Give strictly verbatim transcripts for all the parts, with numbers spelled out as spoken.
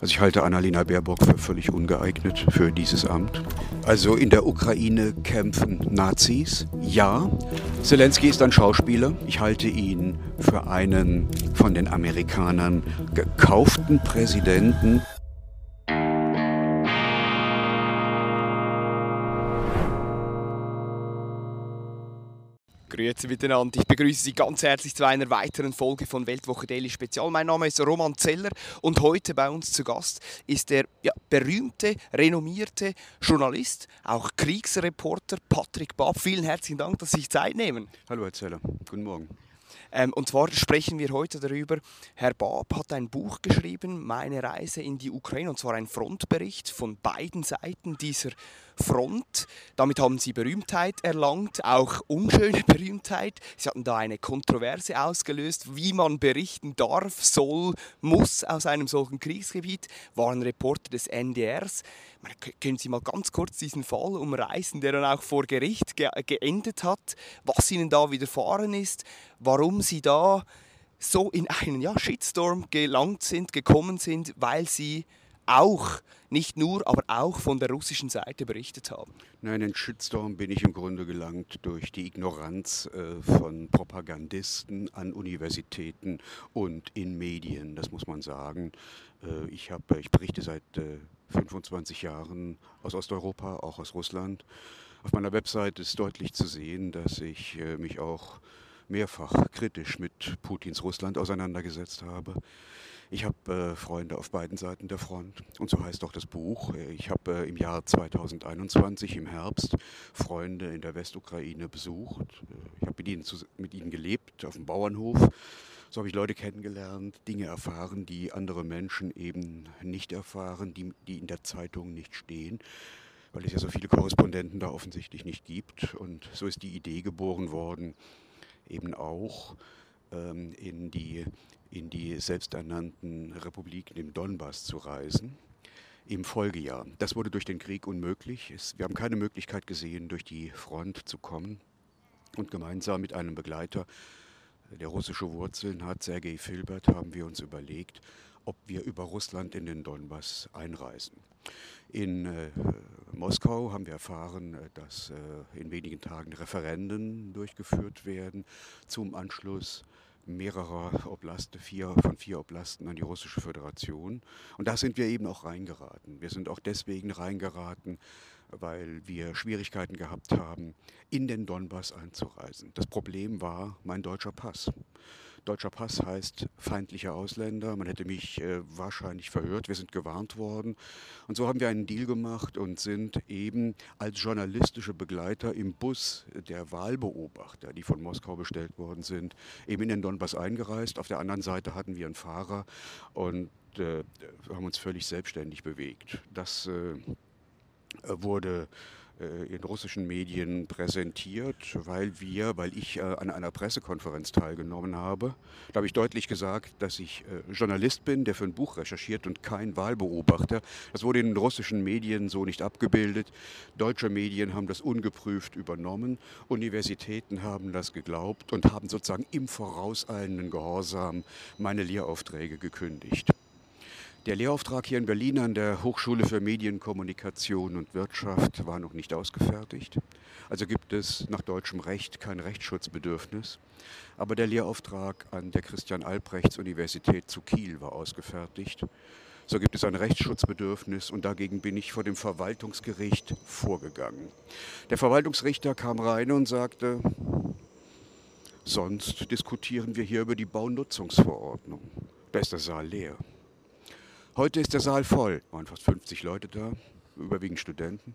Also ich halte Annalena Baerbock für völlig ungeeignet für dieses Amt. Also in der Ukraine kämpfen Nazis, ja. Selenskyj ist ein Schauspieler. Ich halte ihn für einen von den Amerikanern gekauften Präsidenten. Grüezi miteinander. Ich begrüße Sie ganz herzlich zu einer weiteren Folge von Weltwoche Daily Spezial. Mein Name ist Roman Zeller und heute bei uns zu Gast ist der ja, berühmte, renommierte Journalist, auch Kriegsreporter Patrick Baab. Vielen herzlichen Dank, dass Sie sich Zeit nehmen. Hallo Herr Zeller, guten Morgen. Ähm, und zwar sprechen wir heute darüber, Herr Baab hat ein Buch geschrieben, Meine Reise in die Ukraine, und zwar ein Frontbericht von beiden Seiten dieser Front. Damit haben Sie Berühmtheit erlangt, auch unschöne Berühmtheit. Sie hatten da eine Kontroverse ausgelöst, wie man berichten darf, soll, muss aus einem solchen Kriegsgebiet. Waren Reporter des N D Rs. Man, können Sie mal ganz kurz diesen Fall umreißen, der dann auch vor Gericht ge- geendet hat, was Ihnen da widerfahren ist, warum Sie da so in einen ja, Shitstorm gelangt sind, gekommen sind, weil Sie auch, nicht nur, aber auch von der russischen Seite berichtet haben. Nein, in Shitstorm bin ich im Grunde gelangt durch die Ignoranz äh, von Propagandisten an Universitäten und in Medien, das muss man sagen. Äh, ich, hab, ich berichte seit äh, fünfundzwanzig Jahren aus Osteuropa, auch aus Russland. Auf meiner Website ist deutlich zu sehen, dass ich äh, mich auch mehrfach kritisch mit Putins Russland auseinandergesetzt habe. Ich habe äh, Freunde auf beiden Seiten der Front, und so heißt auch das Buch. Ich habe äh, im Jahr zweitausendeinundzwanzig im Herbst Freunde in der Westukraine besucht. Ich habe mit ihnen, zu, mit ihnen gelebt auf dem Bauernhof. So habe ich Leute kennengelernt, Dinge erfahren, die andere Menschen eben nicht erfahren, die, die in der Zeitung nicht stehen, weil es ja so viele Korrespondenten da offensichtlich nicht gibt. Und so ist die Idee geboren worden, eben auch ähm, in die in die selbsternannten Republiken im Donbass zu reisen im Folgejahr. Das wurde durch den Krieg unmöglich. Es, wir haben keine Möglichkeit gesehen, durch die Front zu kommen. Und gemeinsam mit einem Begleiter, der russische Wurzeln hat, Sergei Filbert, haben wir uns überlegt, ob wir über Russland in den Donbass einreisen. In äh, Moskau haben wir erfahren, dass äh, in wenigen Tagen Referenden durchgeführt werden zum Anschluss mehrerer Oblaste, vier, von vier Oblasten an die Russische Föderation. Und da sind wir eben auch reingeraten. Wir sind auch deswegen reingeraten, weil wir Schwierigkeiten gehabt haben, in den Donbass einzureisen. Das Problem war mein deutscher Pass. Deutscher Pass heißt feindlicher Ausländer. Man hätte mich äh, wahrscheinlich verhört. Wir sind gewarnt worden. Und so haben wir einen Deal gemacht und sind eben als journalistische Begleiter im Bus der Wahlbeobachter, die von Moskau bestellt worden sind, eben in den Donbass eingereist. Auf der anderen Seite hatten wir einen Fahrer und äh, haben uns völlig selbstständig bewegt. Das äh, wurde in russischen Medien präsentiert, weil wir, weil ich äh, an einer Pressekonferenz teilgenommen habe. Da habe ich deutlich gesagt, dass ich äh, Journalist bin, der für ein Buch recherchiert und kein Wahlbeobachter. Das wurde in russischen Medien so nicht abgebildet. Deutsche Medien haben das ungeprüft übernommen. Universitäten haben das geglaubt und haben sozusagen im vorauseilenden Gehorsam meine Lehraufträge gekündigt. Der Lehrauftrag hier in Berlin an der Hochschule für Medienkommunikation und Wirtschaft war noch nicht ausgefertigt. Also gibt es nach deutschem Recht kein Rechtsschutzbedürfnis. Aber der Lehrauftrag an der Christian-Albrechts-Universität zu Kiel war ausgefertigt. So gibt es ein Rechtsschutzbedürfnis und dagegen bin ich vor dem Verwaltungsgericht vorgegangen. Der Verwaltungsrichter kam rein und sagte, sonst diskutieren wir hier über die Baunutzungsverordnung. Da ist der Saal leer. Heute ist der Saal voll, waren fast fünfzig Leute da, überwiegend Studenten.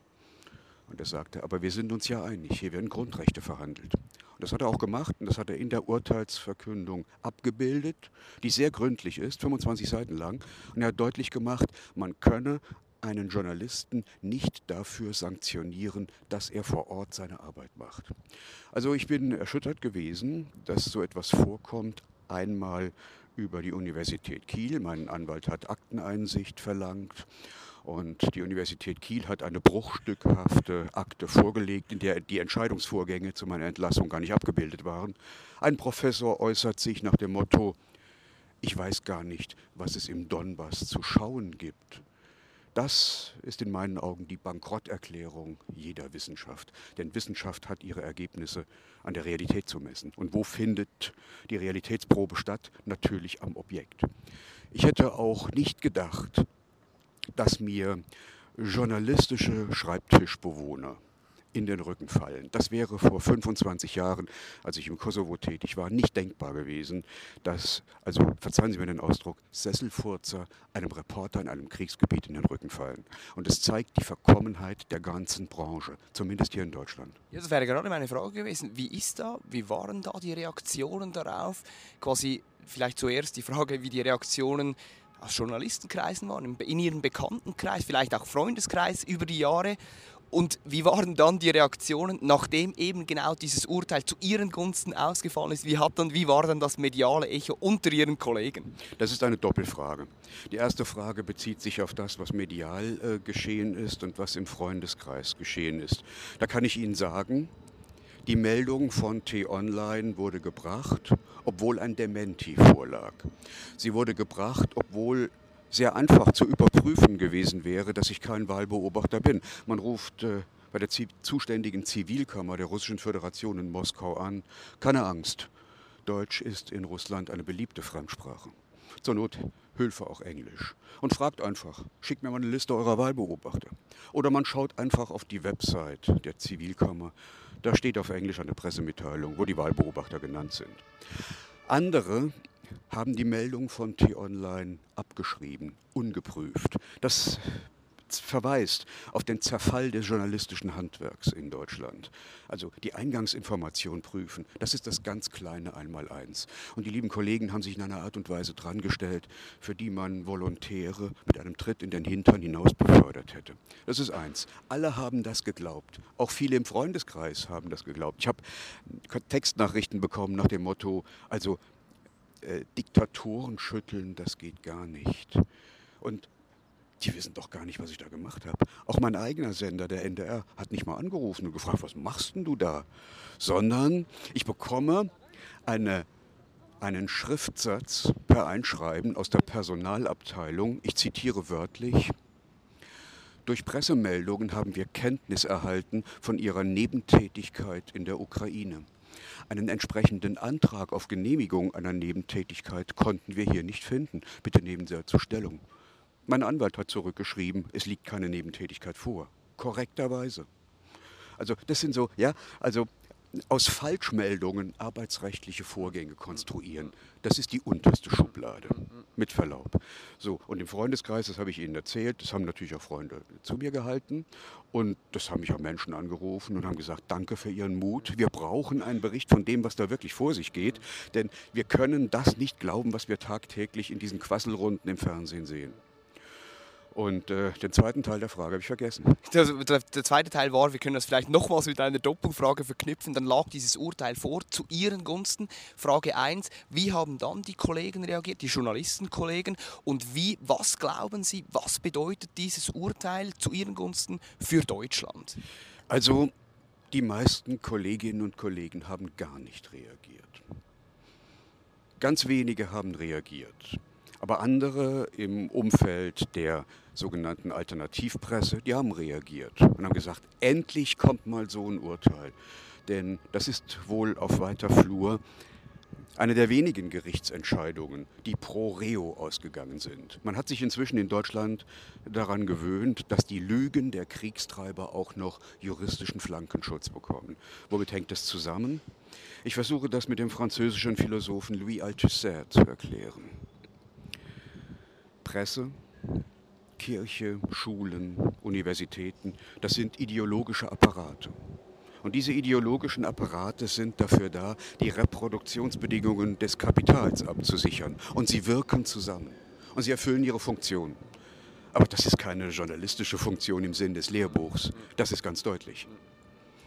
Und er sagte, aber wir sind uns ja einig, hier werden Grundrechte verhandelt. Und Das hat er auch gemacht und das hat er in der Urteilsverkündung abgebildet, die sehr gründlich ist, fünfundzwanzig Seiten lang. Und er hat deutlich gemacht, man könne einen Journalisten nicht dafür sanktionieren, dass er vor Ort seine Arbeit macht. Also ich bin erschüttert gewesen, dass so etwas vorkommt, einmal über die Universität Kiel. Mein Anwalt hat Akteneinsicht verlangt. Und die Universität Kiel hat eine bruchstückhafte Akte vorgelegt, in der die Entscheidungsvorgänge zu meiner Entlassung gar nicht abgebildet waren. Ein Professor äußert sich nach dem Motto, ich weiß gar nicht, was es im Donbass zu schauen gibt. Das ist in meinen Augen die Bankrotterklärung jeder Wissenschaft. Denn Wissenschaft hat ihre Ergebnisse an der Realität zu messen. Und wo findet die Realitätsprobe statt? Natürlich am Objekt. Ich hätte auch nicht gedacht, dass mir journalistische Schreibtischbewohner in den Rücken fallen. Das wäre vor fünfundzwanzig Jahren, als ich im Kosovo tätig war, nicht denkbar gewesen, dass, also verzeihen Sie mir den Ausdruck, Sesselfurzer einem Reporter in einem Kriegsgebiet in den Rücken fallen. Und es zeigt die Verkommenheit der ganzen Branche, zumindest hier in Deutschland. Ja, das wäre gerade meine Frage gewesen. Wie ist da, wie waren da die Reaktionen darauf? Quasi vielleicht zuerst die Frage, wie die Reaktionen aus Journalistenkreisen waren, in ihrem Bekanntenkreis, vielleicht auch Freundeskreis über die Jahre. Und wie waren dann die Reaktionen, nachdem eben genau dieses Urteil zu Ihren Gunsten ausgefallen ist? Wie, hat dann, wie war dann das mediale Echo unter Ihren Kollegen? Das ist eine Doppelfrage. Die erste Frage bezieht sich auf das, was medial äh, geschehen ist und was im Freundeskreis geschehen ist. Da kann ich Ihnen sagen, die Meldung von T-Online wurde gebracht, obwohl ein Dementi vorlag. Sie wurde gebracht, obwohl sehr einfach zu überprüfen gewesen wäre, dass ich kein Wahlbeobachter bin. Man ruft äh, bei der zuständigen Zivilkammer der Russischen Föderation in Moskau an, keine Angst, Deutsch ist in Russland eine beliebte Fremdsprache. Zur Not Hilfe auch Englisch. Und fragt einfach, schickt mir mal eine Liste eurer Wahlbeobachter. Oder man schaut einfach auf die Website der Zivilkammer. Da steht auf Englisch eine Pressemitteilung, wo die Wahlbeobachter genannt sind. Andere haben die Meldung von T-Online abgeschrieben, ungeprüft. Das verweist auf den Zerfall des journalistischen Handwerks in Deutschland. Also die Eingangsinformation prüfen, das ist das ganz kleine Einmaleins. Und die lieben Kollegen haben sich in einer Art und Weise drangestellt, für die man Volontäre mit einem Tritt in den Hintern hinaus befördert hätte. Das ist eins. Alle haben das geglaubt. Auch viele im Freundeskreis haben das geglaubt. Ich habe Textnachrichten bekommen nach dem Motto, also äh, Diktatoren schütteln, das geht gar nicht. Und die wissen doch gar nicht, was ich da gemacht habe. Auch mein eigener Sender, der N D R, hat nicht mal angerufen und gefragt, was machst denn du da? Sondern ich bekomme eine, einen Schriftsatz per Einschreiben aus der Personalabteilung. Ich zitiere wörtlich. Durch Pressemeldungen haben wir Kenntnis erhalten von ihrer Nebentätigkeit in der Ukraine. Einen entsprechenden Antrag auf Genehmigung einer Nebentätigkeit konnten wir hier nicht finden. Bitte nehmen Sie dazu Stellung. Mein Anwalt hat zurückgeschrieben, es liegt keine Nebentätigkeit vor. Korrekterweise. Also das sind so, ja, also aus Falschmeldungen arbeitsrechtliche Vorgänge konstruieren. Das ist die unterste Schublade, mit Verlaub. So, und im Freundeskreis, das habe ich Ihnen erzählt, das haben natürlich auch Freunde zu mir gehalten. Und das haben mich auch Menschen angerufen und haben gesagt, danke für Ihren Mut. Wir brauchen einen Bericht von dem, was da wirklich vor sich geht. Denn wir können das nicht glauben, was wir tagtäglich in diesen Quasselrunden im Fernsehen sehen. Und äh, den zweiten Teil der Frage habe ich vergessen. Der, der, der zweite Teil war, wir können das vielleicht nochmals mit einer Doppelfrage verknüpfen, dann lag dieses Urteil vor, zu Ihren Gunsten. Frage eins, wie haben dann die Kollegen reagiert, die Journalistenkollegen? Und wie, was glauben Sie, was bedeutet dieses Urteil zu Ihren Gunsten für Deutschland? Also die meisten Kolleginnen und Kollegen haben gar nicht reagiert. Ganz wenige haben reagiert. Aber andere im Umfeld der sogenannten Alternativpresse, die haben reagiert und haben gesagt, endlich kommt mal so ein Urteil. Denn das ist wohl auf weiter Flur eine der wenigen Gerichtsentscheidungen, die pro reo ausgegangen sind. Man hat sich inzwischen in Deutschland daran gewöhnt, dass die Lügen der Kriegstreiber auch noch juristischen Flankenschutz bekommen. Womit hängt das zusammen? Ich versuche das mit dem französischen Philosophen Louis Althusser zu erklären. Presse, Kirche, Schulen, Universitäten, das sind ideologische Apparate. Und diese ideologischen Apparate sind dafür da, die Reproduktionsbedingungen des Kapitals abzusichern. Und sie wirken zusammen. Und sie erfüllen ihre Funktion. Aber das ist keine journalistische Funktion im Sinn des Lehrbuchs. Das ist ganz deutlich.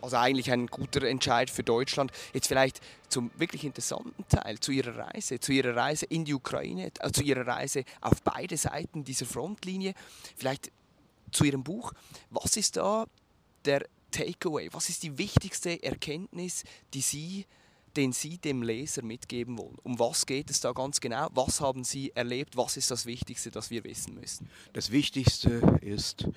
Also eigentlich ein guter Entscheid für Deutschland. Jetzt vielleicht zum wirklich interessanten Teil, zu Ihrer Reise, zu Ihrer Reise in die Ukraine, äh, zu Ihrer Reise auf beide Seiten dieser Frontlinie. Vielleicht zu Ihrem Buch. Was ist da der Takeaway? Was ist die wichtigste Erkenntnis, die Sie, den Sie dem Leser mitgeben wollen? Um was geht es da ganz genau? Was haben Sie erlebt? Was ist das Wichtigste, das wir wissen müssen? Das Wichtigste ist: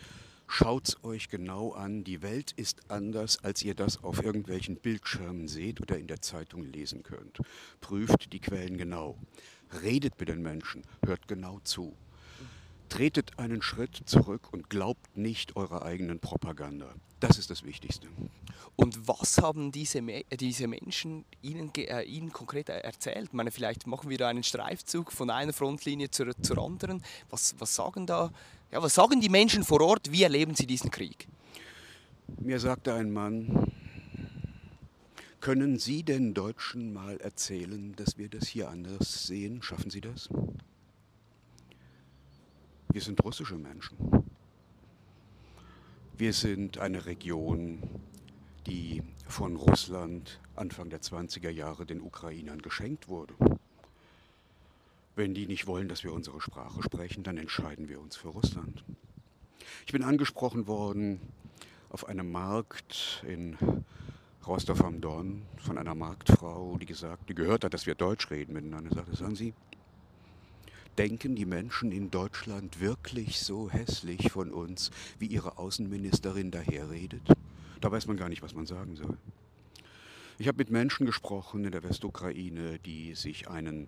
Schaut's euch genau an, die Welt ist anders, als ihr das auf irgendwelchen Bildschirmen seht oder in der Zeitung lesen könnt. Prüft die Quellen genau. Redet mit den Menschen, hört genau zu. Tretet einen Schritt zurück und glaubt nicht eurer eigenen Propaganda. Das ist das Wichtigste. Und was haben diese, diese Menschen Ihnen, äh, Ihnen konkret erzählt? Ich meine, vielleicht machen wir da einen Streifzug von einer Frontlinie zur, zur anderen. Was, was sagen da? Ja, was sagen die Menschen vor Ort? Wie erleben sie diesen Krieg? Mir sagte ein Mann: Können Sie den Deutschen mal erzählen, dass wir das hier anders sehen? Schaffen Sie das? Wir sind russische Menschen. Wir sind eine Region, die von Russland Anfang der zwanziger Jahre den Ukrainern geschenkt wurde. Wenn die nicht wollen, dass wir unsere Sprache sprechen, dann entscheiden wir uns für Russland. Ich bin angesprochen worden auf einem Markt in Rostow am Don von einer Marktfrau, die gesagt, die gehört hat, dass wir Deutsch reden miteinander. Sagte: Sagen Sie, denken die Menschen in Deutschland wirklich so hässlich von uns, wie ihre Außenministerin daherredet? Da weiß man gar nicht, was man sagen soll. Ich habe mit Menschen gesprochen in der Westukraine, die sich einen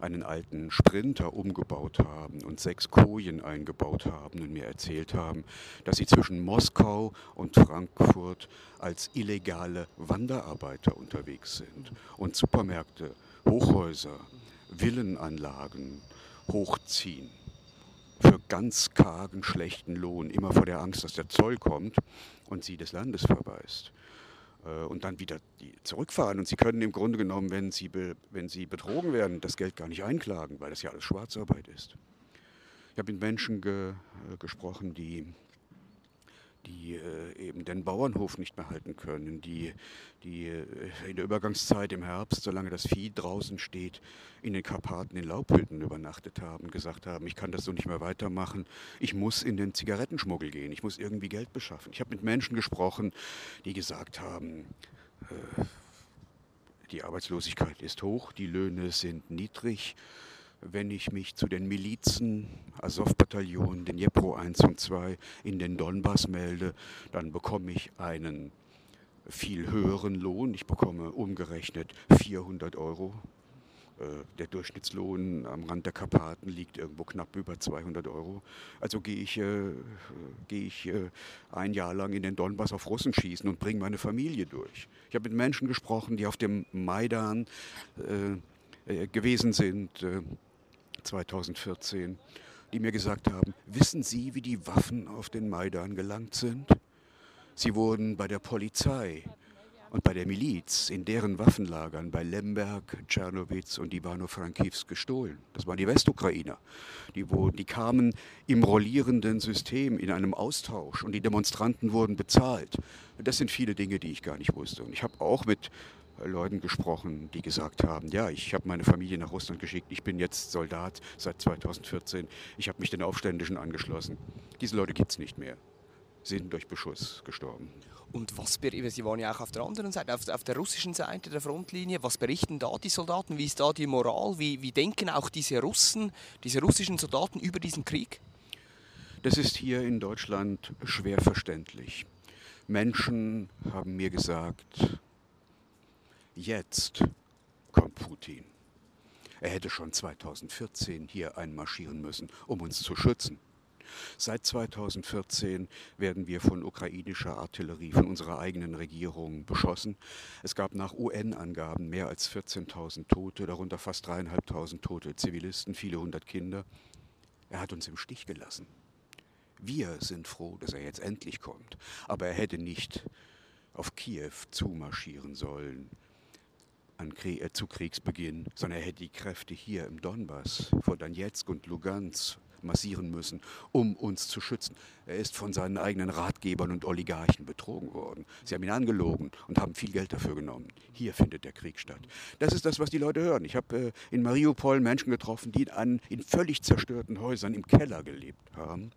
einen alten Sprinter umgebaut haben und sechs Kojen eingebaut haben und mir erzählt haben, dass sie zwischen Moskau und Frankfurt als illegale Wanderarbeiter unterwegs sind und Supermärkte, Hochhäuser, Villenanlagen hochziehen. Für ganz kargen, schlechten Lohn, immer vor der Angst, dass der Zoll kommt und sie des Landes verweist. Und dann wieder zurückfahren. Und sie können im Grunde genommen, wenn sie, be, wenn sie betrogen werden, das Geld gar nicht einklagen, weil das ja alles Schwarzarbeit ist. Ich habe mit Menschen ge, äh, gesprochen, die, die äh, eben den Bauernhof nicht mehr halten können, die, die äh, in der Übergangszeit im Herbst, solange das Vieh draußen steht, in den Karpaten in Laubhütten übernachtet haben, gesagt haben, ich kann das so nicht mehr weitermachen, ich muss in den Zigarettenschmuggel gehen, ich muss irgendwie Geld beschaffen. Ich habe mit Menschen gesprochen, die gesagt haben, äh, die Arbeitslosigkeit ist hoch, die Löhne sind niedrig. Wenn ich mich zu den Milizen, Asow-Bataillonen, den Jepro eins und zwei in den Donbass melde, dann bekomme ich einen viel höheren Lohn. Ich bekomme umgerechnet vierhundert Euro. Der Durchschnittslohn am Rand der Karpaten liegt irgendwo knapp über zweihundert Euro. Also gehe ich, äh, gehe ich äh, ein Jahr lang in den Donbass auf Russen schießen und bringe meine Familie durch. Ich habe mit Menschen gesprochen, die auf dem Maidan äh, gewesen sind, äh, zweitausendvierzehn, die mir gesagt haben, wissen Sie, wie die Waffen auf den Maidan gelangt sind? Sie wurden bei der Polizei und bei der Miliz in deren Waffenlagern bei Lemberg, Tschernowitz und Iwano-Frankivsk gestohlen. Das waren die Westukrainer. Die, die kamen im rollierenden System in einem Austausch und die Demonstranten wurden bezahlt. Das sind viele Dinge, die ich gar nicht wusste. Und ich habe auch mit Leuten gesprochen, die gesagt haben, ja, ich habe meine Familie nach Russland geschickt, ich bin jetzt Soldat seit zweitausendvierzehn, ich habe mich den Aufständischen angeschlossen. Diese Leute gibt es nicht mehr, sind durch Beschuss gestorben. Und was, Sie waren ja auch auf der anderen Seite, auf, auf der russischen Seite der Frontlinie, was berichten da die Soldaten, wie ist da die Moral, wie, wie denken auch diese Russen, diese russischen Soldaten über diesen Krieg? Das ist hier in Deutschland schwer verständlich. Menschen haben mir gesagt, jetzt kommt Putin. Er hätte schon zweitausendvierzehn hier einmarschieren müssen, um uns zu schützen. Seit zweitausendvierzehn werden wir von ukrainischer Artillerie, von unserer eigenen Regierung beschossen. Es gab nach U N-Angaben mehr als vierzehntausend Tote, darunter fast dreieinhalbtausend tote Zivilisten, viele hundert Kinder. Er hat uns im Stich gelassen. Wir sind froh, dass er jetzt endlich kommt. Aber er hätte nicht auf Kiew zumarschieren sollen an Krieg, äh, zu Kriegsbeginn, sondern er hätte die Kräfte hier im Donbass vor Dnjepr und Lugansk massieren müssen, um uns zu schützen. Er ist von seinen eigenen Ratgebern und Oligarchen betrogen worden. Sie haben ihn angelogen und haben viel Geld dafür genommen. Hier findet der Krieg statt. Das ist das, was die Leute hören. Ich habe äh, in Mariupol Menschen getroffen, die an, in völlig zerstörten Häusern im Keller gelebt haben,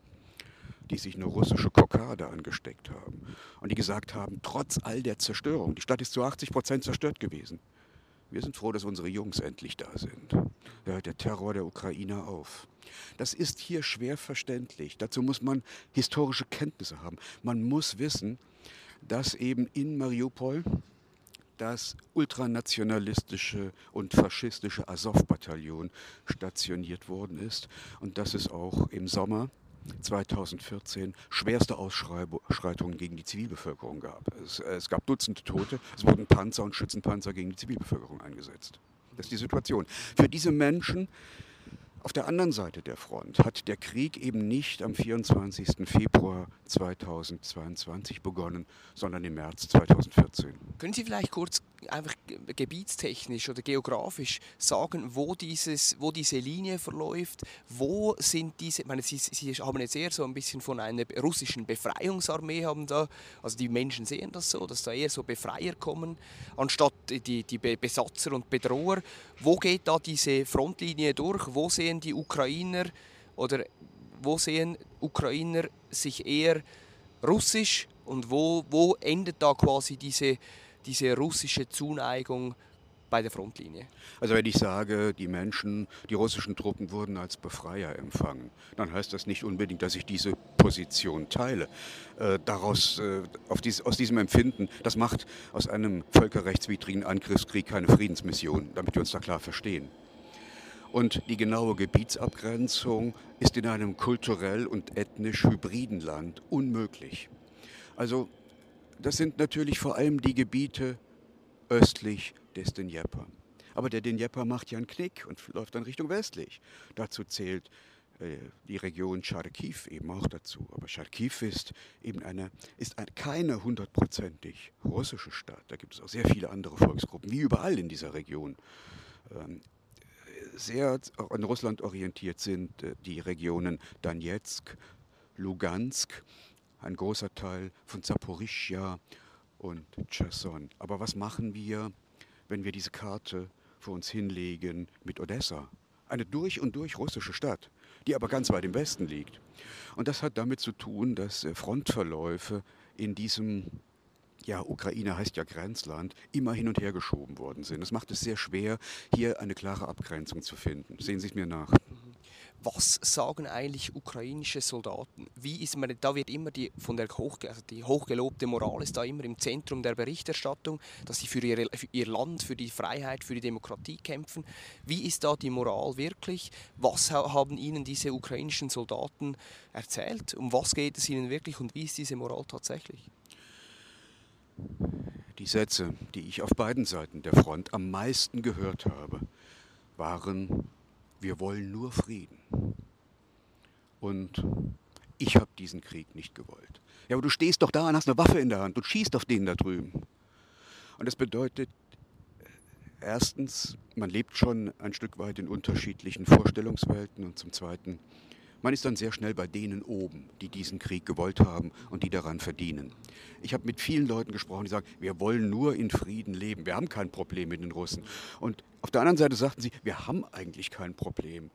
die sich eine russische Kokade angesteckt haben und die gesagt haben, trotz all der Zerstörung, die Stadt ist zu achtzig Prozent zerstört gewesen. Wir sind froh, dass unsere Jungs endlich da sind. Da hört der Terror der Ukrainer auf. Das ist hier schwer verständlich. Dazu muss man historische Kenntnisse haben. Man muss wissen, dass eben in Mariupol das ultranationalistische und faschistische Asow-Bataillon stationiert worden ist. Und dass es auch im Sommer zweitausendvierzehn schwerste Ausschreitungen gegen die Zivilbevölkerung gab. Es, es gab Dutzende Tote, es wurden Panzer und Schützenpanzer gegen die Zivilbevölkerung eingesetzt. Das ist die Situation. Für diese Menschen auf der anderen Seite der Front hat der Krieg eben nicht am vierundzwanzigsten Februar zweitausendzweiundzwanzig begonnen, sondern im März zweitausendvierzehn. Können Sie vielleicht kurz einfach gebietstechnisch oder geografisch sagen, wo, dieses, wo diese Linie verläuft? Wo sind diese, ich meine, Sie, Sie haben jetzt eher so ein bisschen von einer russischen Befreiungsarmee, haben da, also die Menschen sehen das so, dass da eher so Befreier kommen, anstatt die, die Besatzer und Bedroher. Wo geht da diese Frontlinie durch? Wo sehen die Ukrainer oder wo sehen Ukrainer sich eher russisch und wo, wo endet da quasi diese, diese russische Zuneigung bei der Frontlinie? Also wenn ich sage, die Menschen, die russischen Truppen wurden als Befreier empfangen, dann heißt das nicht unbedingt, dass ich diese Position teile. Äh, daraus, äh, auf dies, aus diesem Empfinden, das macht aus einem völkerrechtswidrigen Angriffskrieg keine Friedensmission, damit wir uns da klar verstehen. Und die genaue Gebietsabgrenzung ist in einem kulturell und ethnisch hybriden Land unmöglich. Also das sind natürlich vor allem die Gebiete östlich des Dnjepr. Aber der Dnjepr macht ja einen Knick und läuft dann Richtung westlich. Dazu zählt äh, die Region Charkiw eben auch dazu. Aber Charkiw ist eben eine, ist eine, keine hundertprozentig russische Stadt. Da gibt es auch sehr viele andere Volksgruppen, wie überall in dieser Region. Ähm, Sehr an Russland orientiert sind die Regionen Donetsk, Lugansk, ein großer Teil von Saporischschja und Cherson. Aber was machen wir, wenn wir diese Karte vor uns hinlegen mit Odessa? Eine durch und durch russische Stadt, die aber ganz weit im Westen liegt. Und das hat damit zu tun, dass Frontverläufe in diesem, ja, Ukraine heißt ja Grenzland, immer hin und her geschoben worden sind. Das macht es sehr schwer, hier eine klare Abgrenzung zu finden. Sehen Sie es mir nach. Was sagen eigentlich ukrainische Soldaten? Wie ist man, da wird immer die, von der hoch, also die hochgelobte Moral ist da immer im Zentrum der Berichterstattung, dass sie für ihr, für ihr Land, für die Freiheit, für die Demokratie kämpfen. Wie ist da die Moral wirklich? Was haben Ihnen diese ukrainischen Soldaten erzählt? Um was geht es ihnen wirklich und wie ist diese Moral tatsächlich? Die Sätze, die ich auf beiden Seiten der Front am meisten gehört habe, waren, wir wollen nur Frieden. Und ich habe diesen Krieg nicht gewollt. Ja, aber du stehst doch da und hast eine Waffe in der Hand und schießt auf den da drüben. Und das bedeutet, erstens, man lebt schon ein Stück weit in unterschiedlichen Vorstellungswelten und zum Zweiten, man ist dann sehr schnell bei denen oben, die diesen Krieg gewollt haben und die daran verdienen. Ich habe mit vielen Leuten gesprochen, die sagen, wir wollen nur in Frieden leben, wir haben kein Problem mit den Russen. Und auf der anderen Seite sagten sie, wir haben eigentlich kein Problem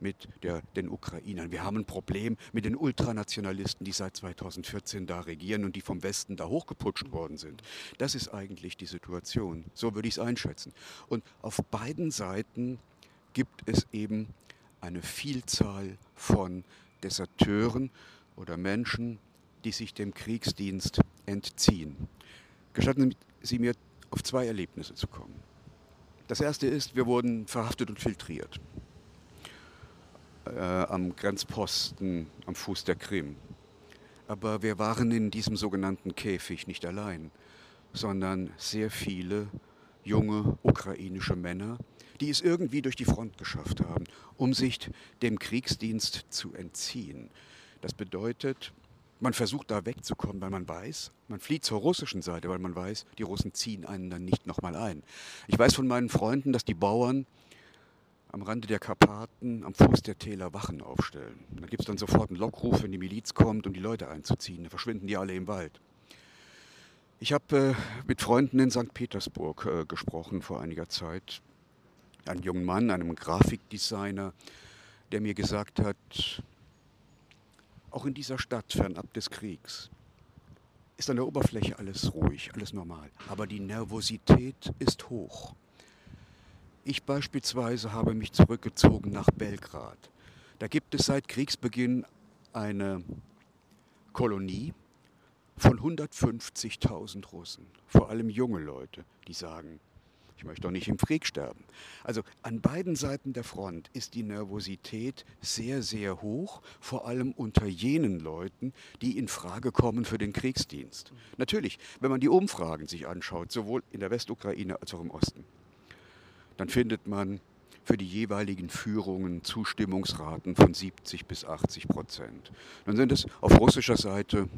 mit der, den Ukrainern. Wir haben ein Problem mit den Ultranationalisten, die seit zweitausendvierzehn da regieren und die vom Westen da hochgeputscht worden sind. Das ist eigentlich die Situation. So würde ich es einschätzen. Und auf beiden Seiten gibt es eben eine Vielzahl von Deserteuren oder Menschen, die sich dem Kriegsdienst entziehen. Gestatten Sie mir, auf zwei Erlebnisse zu kommen. Das erste ist, wir wurden verhaftet und filtriert äh, am Grenzposten am Fuß der Krim. Aber wir waren in diesem sogenannten Käfig nicht allein, sondern sehr viele junge ukrainische Männer, die es irgendwie durch die Front geschafft haben, um sich dem Kriegsdienst zu entziehen. Das bedeutet, Man versucht da wegzukommen, weil man weiß, man flieht zur russischen Seite, weil man weiß, die Russen ziehen einen dann nicht nochmal ein. Ich weiß von meinen Freunden, dass die Bauern am Rande der Karpaten, am Fuß der Täler Wachen aufstellen. Da gibt es dann sofort einen Lockruf, wenn die Miliz kommt, um die Leute einzuziehen. Da verschwinden die alle im Wald. Ich habe äh, mit Freunden in Sankt Petersburg äh, gesprochen vor einiger Zeit. Einen jungen Mann, einem Grafikdesigner, der mir gesagt hat, auch in dieser Stadt, fernab des Kriegs, ist an der Oberfläche alles ruhig, alles normal. Aber die Nervosität ist hoch. Ich beispielsweise habe mich zurückgezogen nach Belgrad. Da gibt es seit Kriegsbeginn eine Kolonie von hundertfünfzigtausend Russen. Vor allem junge Leute, die sagen, ich möchte doch nicht im Krieg sterben. Also an beiden Seiten der Front ist die Nervosität sehr, sehr hoch, vor allem unter jenen Leuten, die in Frage kommen für den Kriegsdienst. Natürlich, wenn man die Umfragen sich anschaut, sowohl in der Westukraine als auch im Osten, dann findet man für die jeweiligen Führungen Zustimmungsraten von siebzig bis achtzig Prozent. Dann sind es auf russischer Seite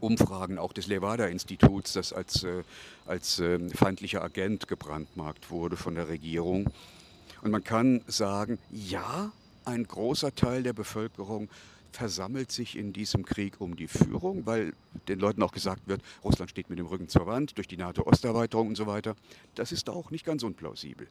Umfragen auch des Levada-Instituts, das als, äh, als äh, feindlicher Agent gebrandmarkt wurde von der Regierung. Und man kann sagen, ja, ein großer Teil der Bevölkerung versammelt sich in diesem Krieg um die Führung, weil den Leuten auch gesagt wird, Russland steht mit dem Rücken zur Wand durch die NATO-Osterweiterung und so weiter. Das ist auch nicht ganz unplausibel.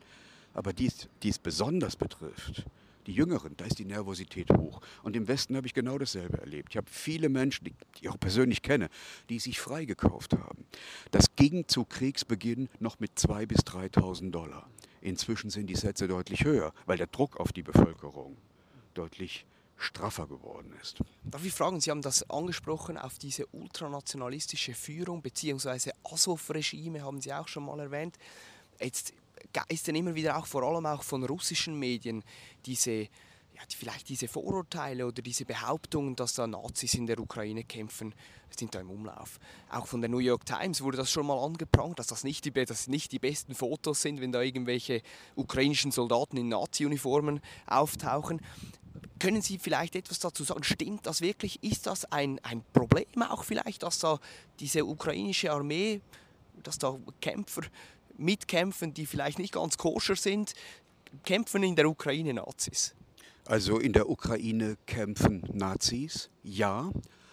Aber dies, dies besonders betrifft die Jüngeren, da ist die Nervosität hoch. Und im Westen habe ich genau dasselbe erlebt. Ich habe viele Menschen, die ich auch persönlich kenne, die sich freigekauft haben. Das ging zu Kriegsbeginn noch mit zweitausend bis dreitausend Dollar. Inzwischen sind die Sätze deutlich höher, weil der Druck auf die Bevölkerung deutlich straffer geworden ist. Darf ich fragen, Sie haben das angesprochen, auf diese ultranationalistische Führung bzw. Azov-Regime haben Sie auch schon mal erwähnt. Jetzt geistern immer wieder auch vor allem auch von russischen Medien diese, ja, die, vielleicht diese Vorurteile oder diese Behauptungen, dass da Nazis in der Ukraine kämpfen, sind da im Umlauf. Auch von der New York Times wurde das schon mal angeprangert, dass das nicht die, dass nicht die besten Fotos sind, wenn da irgendwelche ukrainischen Soldaten in Nazi-Uniformen auftauchen. Können Sie vielleicht etwas dazu sagen? Stimmt das wirklich? Ist das ein, ein Problem auch vielleicht, dass da diese ukrainische Armee, dass da Kämpfer mitkämpfen, die vielleicht nicht ganz koscher sind, kämpfen in der Ukraine Nazis? Also in der Ukraine kämpfen Nazis, ja,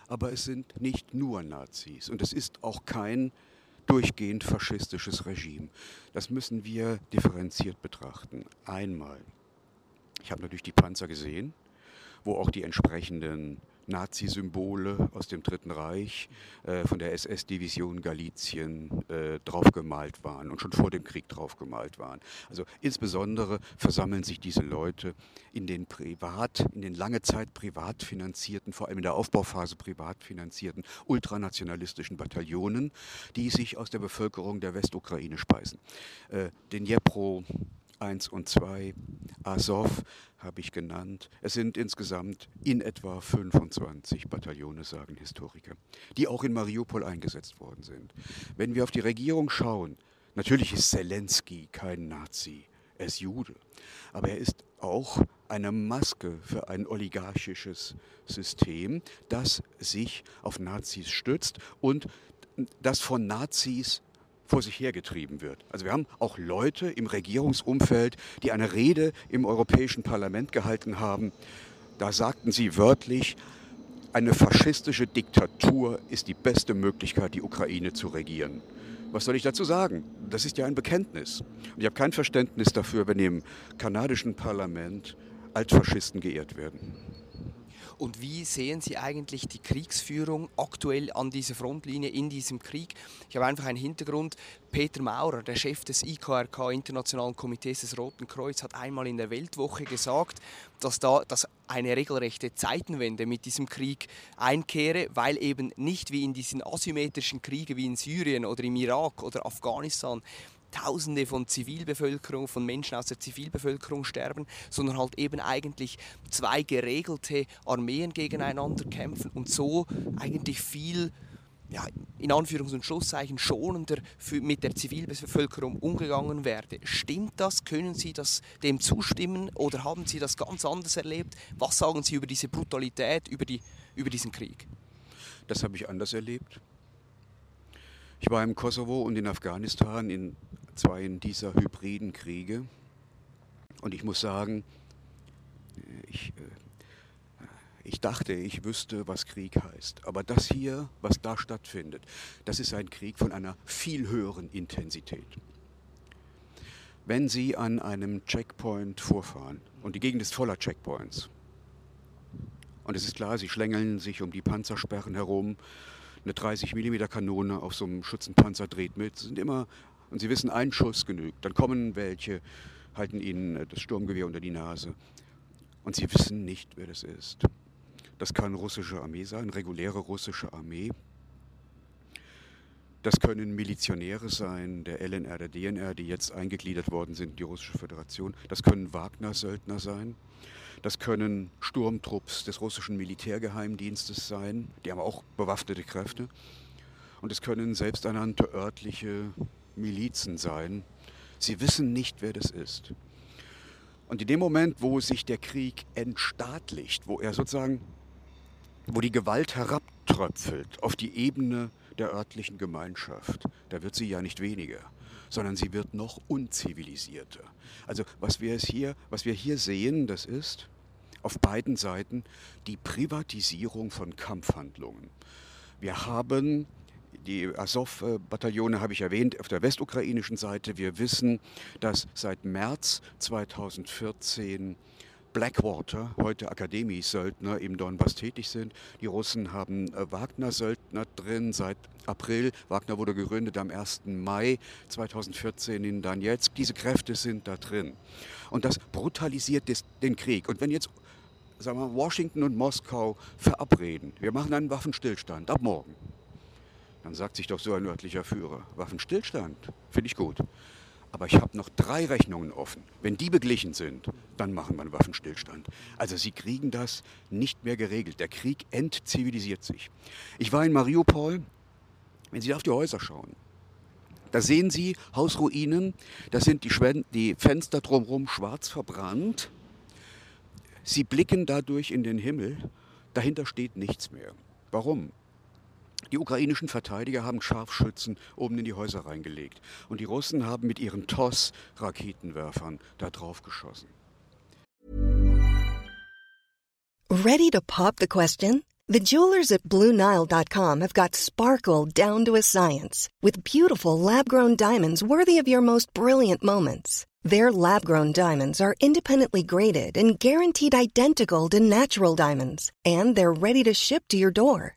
aber es sind nicht nur Nazis und es ist auch kein durchgehend faschistisches Regime. Das müssen wir differenziert betrachten. Einmal, ich habe natürlich die Panzer gesehen, wo auch die entsprechenden Nazi-Symbole aus dem Dritten Reich äh, von der S S-Division Galizien äh, draufgemalt waren und schon vor dem Krieg draufgemalt waren. Also insbesondere versammeln sich diese Leute in den privat, in den lange Zeit privat finanzierten, vor allem in der Aufbauphase privat finanzierten ultranationalistischen Bataillonen, die sich aus der Bevölkerung der Westukraine speisen. Äh, den Jepro eins und zwei, Azov habe ich genannt. Es sind insgesamt in etwa fünfundzwanzig Bataillone, sagen Historiker, die auch in Mariupol eingesetzt worden sind. Wenn wir auf die Regierung schauen, natürlich ist Selenskyj kein Nazi, er ist Jude, aber er ist auch eine Maske für ein oligarchisches System, das sich auf Nazis stützt und das von Nazis vor sich hergetrieben wird. Also wir haben auch Leute im Regierungsumfeld, die eine Rede im Europäischen Parlament gehalten haben. Da sagten sie wörtlich, eine faschistische Diktatur ist die beste Möglichkeit, die Ukraine zu regieren. Was soll ich dazu sagen? Das ist ja ein Bekenntnis. Und ich habe kein Verständnis dafür, wenn im kanadischen Parlament Altfaschisten geehrt werden. Und wie sehen Sie eigentlich die Kriegsführung aktuell an dieser Frontlinie in diesem Krieg? Ich habe einfach einen Hintergrund. Peter Maurer, der Chef des I K R K, Internationalen Komitees des Roten Kreuz, hat einmal in der Weltwoche gesagt, dass da dass eine regelrechte Zeitenwende mit diesem Krieg einkehre, weil eben nicht wie in diesen asymmetrischen Kriegen wie in Syrien oder im Irak oder Afghanistan Tausende von Zivilbevölkerung, von Menschen aus der Zivilbevölkerung sterben, sondern halt eben eigentlich zwei geregelte Armeen gegeneinander kämpfen und so eigentlich viel, ja, in Anführungs- und Schlusszeichen schonender für, mit der Zivilbevölkerung umgegangen werde. Stimmt das? Können Sie das dem zustimmen oder haben Sie das ganz anders erlebt? Was sagen Sie über diese Brutalität, über, die, über diesen Krieg? Das habe ich anders erlebt. Ich war im Kosovo und in Afghanistan in zwei dieser hybriden Kriege. Und ich muss sagen, ich, ich dachte, ich wüsste, was Krieg heißt. Aber das hier, was da stattfindet, das ist ein Krieg von einer viel höheren Intensität. Wenn Sie an einem Checkpoint vorfahren, und die Gegend ist voller Checkpoints, und es ist klar, Sie schlängeln sich um die Panzersperren herum, eine dreißig Millimeter Kanone auf so einem Schützenpanzer dreht mit, sind immer, und Sie wissen, ein Schuss genügt, dann kommen welche, halten Ihnen das Sturmgewehr unter die Nase. Und Sie wissen nicht, wer das ist. Das kann russische Armee sein, reguläre russische Armee. Das können Milizionäre sein, der L N R, der D N R, die jetzt eingegliedert worden sind in die Russische Föderation. Das können Wagner-Söldner sein. Das können Sturmtrupps des russischen Militärgeheimdienstes sein. Die haben auch bewaffnete Kräfte. Und es können selbsternannte örtliche Milizen sein. Sie wissen nicht, wer das ist. Und in dem Moment, wo sich der Krieg entstaatlicht, wo er sozusagen, wo die Gewalt herabtröpfelt auf die Ebene der örtlichen Gemeinschaft, da wird sie ja nicht weniger, sondern sie wird noch unzivilisierter. Also was wir, es hier, was wir hier sehen, das ist auf beiden Seiten die Privatisierung von Kampfhandlungen. Wir haben die Asow-Bataillone, habe ich erwähnt, auf der westukrainischen Seite. Wir wissen, dass seit März zweitausendvierzehn Blackwater, heute Akademiesöldner, im Donbass tätig sind. Die Russen haben Wagner-Söldner drin seit April. Wagner wurde gegründet am ersten Mai zweitausendvierzehn in Donetsk. Diese Kräfte sind da drin. Und das brutalisiert den Krieg. Und wenn jetzt, sagen wir, Washington und Moskau verabreden, wir machen einen Waffenstillstand ab morgen, dann sagt sich doch so ein örtlicher Führer, Waffenstillstand, finde ich gut. Aber ich habe noch drei Rechnungen offen. Wenn die beglichen sind, dann machen wir einen Waffenstillstand. Also sie kriegen das nicht mehr geregelt. Der Krieg entzivilisiert sich. Ich war in Mariupol. Wenn Sie auf die Häuser schauen, da sehen Sie Hausruinen. Da sind die, Schwen- die Fenster drumherum schwarz verbrannt. Sie blicken dadurch in den Himmel. Dahinter steht nichts mehr. Warum? Die ukrainischen Verteidiger haben Scharfschützen oben in die Häuser reingelegt. Und die Russen haben mit ihren T O S-Raketenwerfern da drauf geschossen. Ready to pop the question? The jewelers at Blue Nile dot com have got sparkle down to a science with beautiful lab-grown diamonds worthy of your most brilliant moments. Their lab-grown diamonds are independently graded and guaranteed identical to natural diamonds. And they're ready to ship to your door.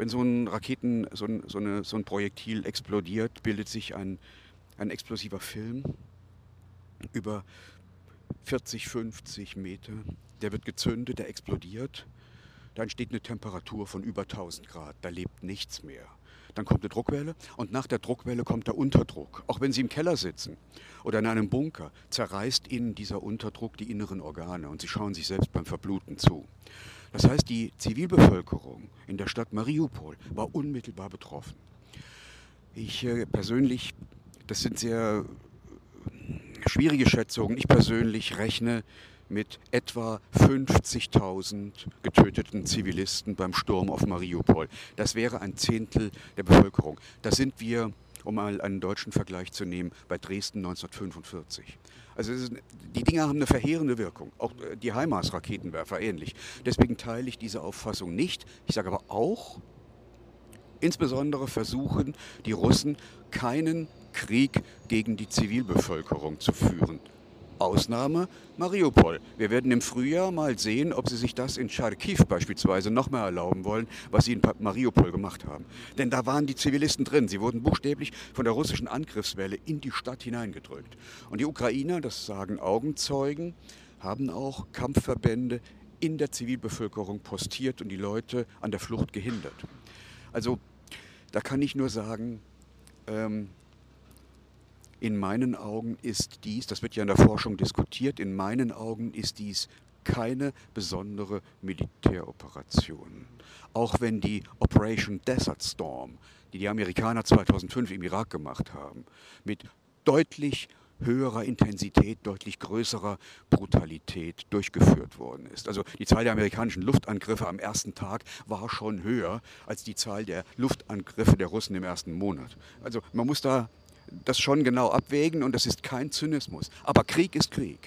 Wenn so ein Raketen, so ein, so eine, so ein Projektil explodiert, bildet sich ein, ein explosiver Film über vierzig, fünfzig Meter. Der wird gezündet, der explodiert. Da entsteht eine Temperatur von über tausend Grad. Da lebt nichts mehr. Dann kommt eine Druckwelle und nach der Druckwelle kommt der Unterdruck. Auch wenn Sie im Keller sitzen oder in einem Bunker, zerreißt Ihnen dieser Unterdruck die inneren Organe und Sie schauen sich selbst beim Verbluten zu. Das heißt, die Zivilbevölkerung in der Stadt Mariupol war unmittelbar betroffen. Ich äh, persönlich, das sind sehr schwierige Schätzungen, ich persönlich rechne mit etwa fünfzigtausend getöteten Zivilisten beim Sturm auf Mariupol. Das wäre ein Zehntel der Bevölkerung. Da sind wir, um mal einen deutschen Vergleich zu nehmen, bei Dresden neunzehnhundertfünfundvierzig. Also es ist, die Dinger haben eine verheerende Wirkung, auch die HIMARS-Raketenwerfer ähnlich. Deswegen teile ich diese Auffassung nicht. Ich sage aber auch, insbesondere versuchen die Russen, keinen Krieg gegen die Zivilbevölkerung zu führen. Ausnahme Mariupol. Wir werden im Frühjahr mal sehen, ob sie sich das in Charkiw beispielsweise noch mal erlauben wollen, was sie in Mariupol gemacht haben. Denn da waren die Zivilisten drin. Sie wurden buchstäblich von der russischen Angriffswelle in die Stadt hineingedrückt. Und die Ukrainer, das sagen Augenzeugen, haben auch Kampfverbände in der Zivilbevölkerung postiert und die Leute an der Flucht gehindert. Also da kann ich nur sagen, ähm, in meinen Augen ist dies, das wird ja in der Forschung diskutiert, in meinen Augen ist dies keine besondere Militäroperation. Auch wenn die Operation Desert Storm, die die Amerikaner zweitausendfünf im Irak gemacht haben, mit deutlich höherer Intensität, deutlich größerer Brutalität durchgeführt worden ist. Also die Zahl der amerikanischen Luftangriffe am ersten Tag war schon höher als die Zahl der Luftangriffe der Russen im ersten Monat. Also man muss da das schon genau abwägen und das ist kein Zynismus. Aber Krieg ist Krieg.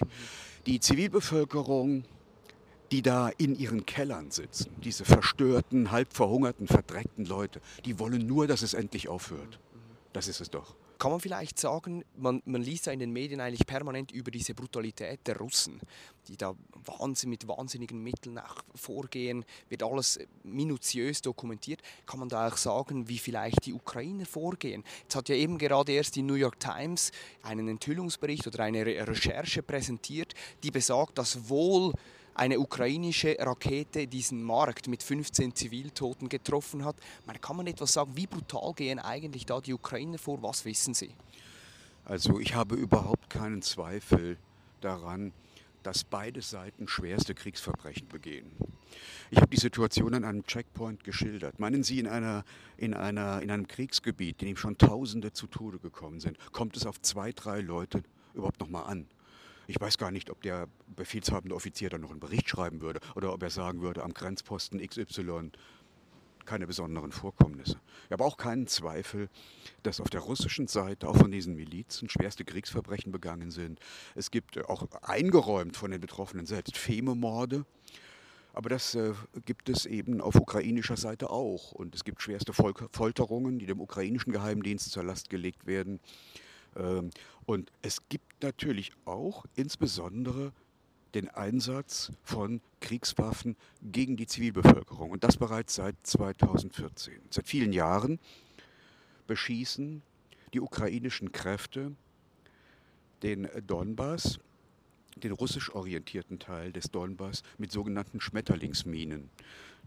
Die Zivilbevölkerung, die da in ihren Kellern sitzen, diese verstörten, halb verhungerten, verdreckten Leute, die wollen nur, dass es endlich aufhört. Das ist es doch. Kann man vielleicht sagen, man, man liest ja in den Medien eigentlich permanent über diese Brutalität der Russen, die da wahnsinn, mit wahnsinnigen Mitteln auch vorgehen, wird alles minutiös dokumentiert. Kann man da auch sagen, wie vielleicht die Ukrainer vorgehen? Jetzt hat ja eben gerade erst die New York Times einen Enthüllungsbericht oder eine Recherche präsentiert, die besagt, dass wohl eine ukrainische Rakete diesen Markt mit fünfzehn Ziviltoten getroffen hat. Man kann man etwas sagen, wie brutal gehen eigentlich da die Ukrainer vor? Was wissen Sie? Also ich habe überhaupt keinen Zweifel daran, dass beide Seiten schwerste Kriegsverbrechen begehen. Ich habe die Situation an einem Checkpoint geschildert. Meinen Sie, in, einer, in, einer, in einem Kriegsgebiet, in dem schon Tausende zu Tode gekommen sind, kommt es auf zwei, drei Leute überhaupt noch mal an? Ich weiß gar nicht, ob der befehlshabende Offizier dann noch einen Bericht schreiben würde oder ob er sagen würde, am Grenzposten X Y keine besonderen Vorkommnisse. Ich habe auch keinen Zweifel, dass auf der russischen Seite auch von diesen Milizen schwerste Kriegsverbrechen begangen sind. Es gibt auch eingeräumt von den Betroffenen selbst Fememorde. Aber das äh, gibt es eben auf ukrainischer Seite auch. Und es gibt schwerste Vol- Folterungen, die dem ukrainischen Geheimdienst zur Last gelegt werden. Und es gibt natürlich auch insbesondere den Einsatz von Kriegswaffen gegen die Zivilbevölkerung. Und das bereits seit zweitausendvierzehn. Seit vielen Jahren beschießen die ukrainischen Kräfte den Donbass, den russisch orientierten Teil des Donbass, mit sogenannten Schmetterlingsminen.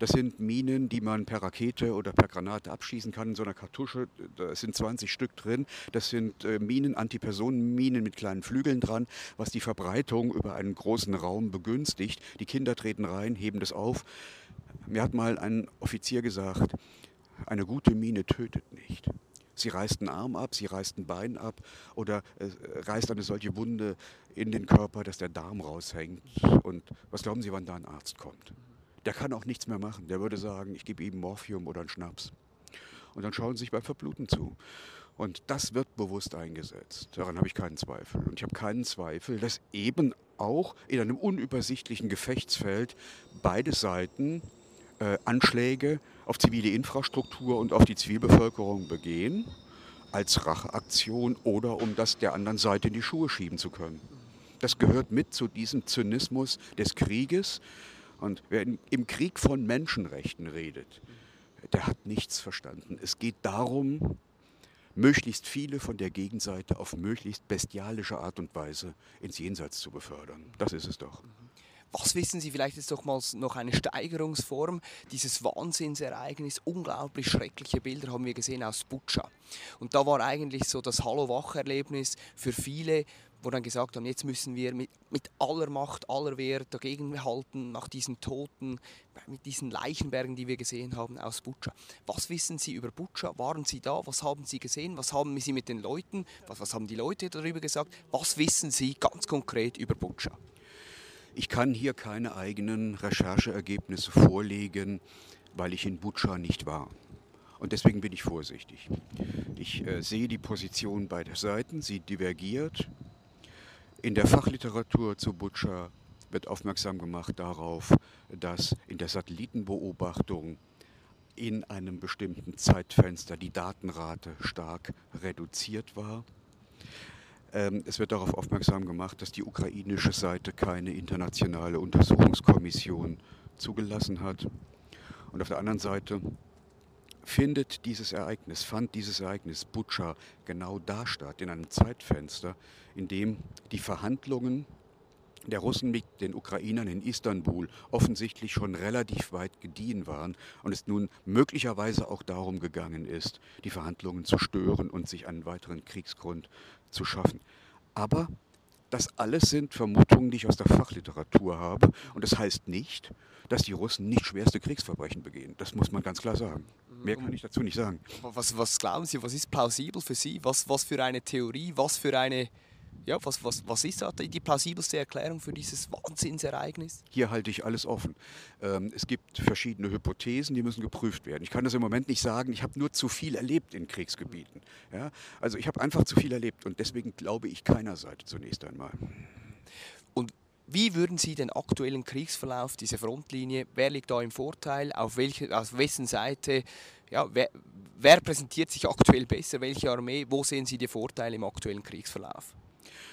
Das sind Minen, die man per Rakete oder per Granate abschießen kann. In so einer Kartusche, da sind zwanzig Stück drin. Das sind Minen, Antipersonenminen mit kleinen Flügeln dran, was die Verbreitung über einen großen Raum begünstigt. Die Kinder treten rein, heben das auf. Mir hat mal ein Offizier gesagt, eine gute Mine tötet nicht. Sie reißt einen Arm ab, sie reißt ein Bein ab oder äh, reißt eine solche Wunde in den Körper, dass der Darm raushängt. Und was glauben Sie, wann da ein Arzt kommt? Der kann auch nichts mehr machen. Der würde sagen, ich gebe ihm Morphium oder einen Schnaps. Und dann schauen Sie sich beim Verbluten zu. Und das wird bewusst eingesetzt. Daran habe ich keinen Zweifel. Und ich habe keinen Zweifel, dass eben auch in einem unübersichtlichen Gefechtsfeld beide Seiten äh, Anschläge auf zivile Infrastruktur und auf die Zivilbevölkerung begehen, als Racheaktion oder um das der anderen Seite in die Schuhe schieben zu können. Das gehört mit zu diesem Zynismus des Krieges. Und wer im Krieg von Menschenrechten redet, der hat nichts verstanden. Es geht darum, möglichst viele von der Gegenseite auf möglichst bestialische Art und Weise ins Jenseits zu befördern. Das ist es doch. Was wissen Sie, vielleicht ist doch mal noch eine Steigerungsform, dieses Wahnsinnsereignis, unglaublich schreckliche Bilder haben wir gesehen aus Butscha. Und da war eigentlich so das Hallo-Wach-Erlebnis für viele, wo dann gesagt haben, jetzt müssen wir mit, mit aller Macht, aller Wehr dagegenhalten nach diesen Toten, mit diesen Leichenbergen, die wir gesehen haben aus Butscha. Was wissen Sie über Butscha? Waren Sie da? Was haben Sie gesehen? Was haben Sie mit den Leuten? Was, was haben die Leute darüber gesagt? Was wissen Sie ganz konkret über Butscha? Ich kann hier keine eigenen Rechercheergebnisse vorlegen, weil ich in Butscha nicht war. Und deswegen bin ich vorsichtig. Ich äh, sehe die Position beider Seiten, sie divergiert. In der Fachliteratur zu Butscha wird aufmerksam gemacht darauf, dass in der Satellitenbeobachtung in einem bestimmten Zeitfenster die Datenrate stark reduziert war. Es wird darauf aufmerksam gemacht, dass die ukrainische Seite keine internationale Untersuchungskommission zugelassen hat. Und auf der anderen Seite findet dieses Ereignis, fand dieses Ereignis Butscha genau da statt, in einem Zeitfenster, in dem die Verhandlungen der Russen mit den Ukrainern in Istanbul offensichtlich schon relativ weit gediehen waren und es nun möglicherweise auch darum gegangen ist, die Verhandlungen zu stören und sich einen weiteren Kriegsgrund zu schaffen. Aber das alles sind Vermutungen, die ich aus der Fachliteratur habe, und das heißt nicht, dass die Russen nicht schwerste Kriegsverbrechen begehen. Das muss man ganz klar sagen. Mehr kann ich dazu nicht sagen. Was, was glauben Sie, was ist plausibel für Sie? Was, was für eine Theorie, was für eine... Ja, was, was, was ist da die plausibelste Erklärung für dieses Wahnsinnsereignis? Hier halte ich alles offen. Es gibt verschiedene Hypothesen, die müssen geprüft werden. Ich kann das im Moment nicht sagen, ich habe nur zu viel erlebt in Kriegsgebieten. Ja, also ich habe einfach zu viel erlebt und deswegen glaube ich keiner Seite zunächst einmal. Und wie würden Sie den aktuellen Kriegsverlauf, diese Frontlinie, wer liegt da im Vorteil, auf, welche, auf wessen Seite, ja, wer, wer präsentiert sich aktuell besser, welche Armee, wo sehen Sie die Vorteile im aktuellen Kriegsverlauf?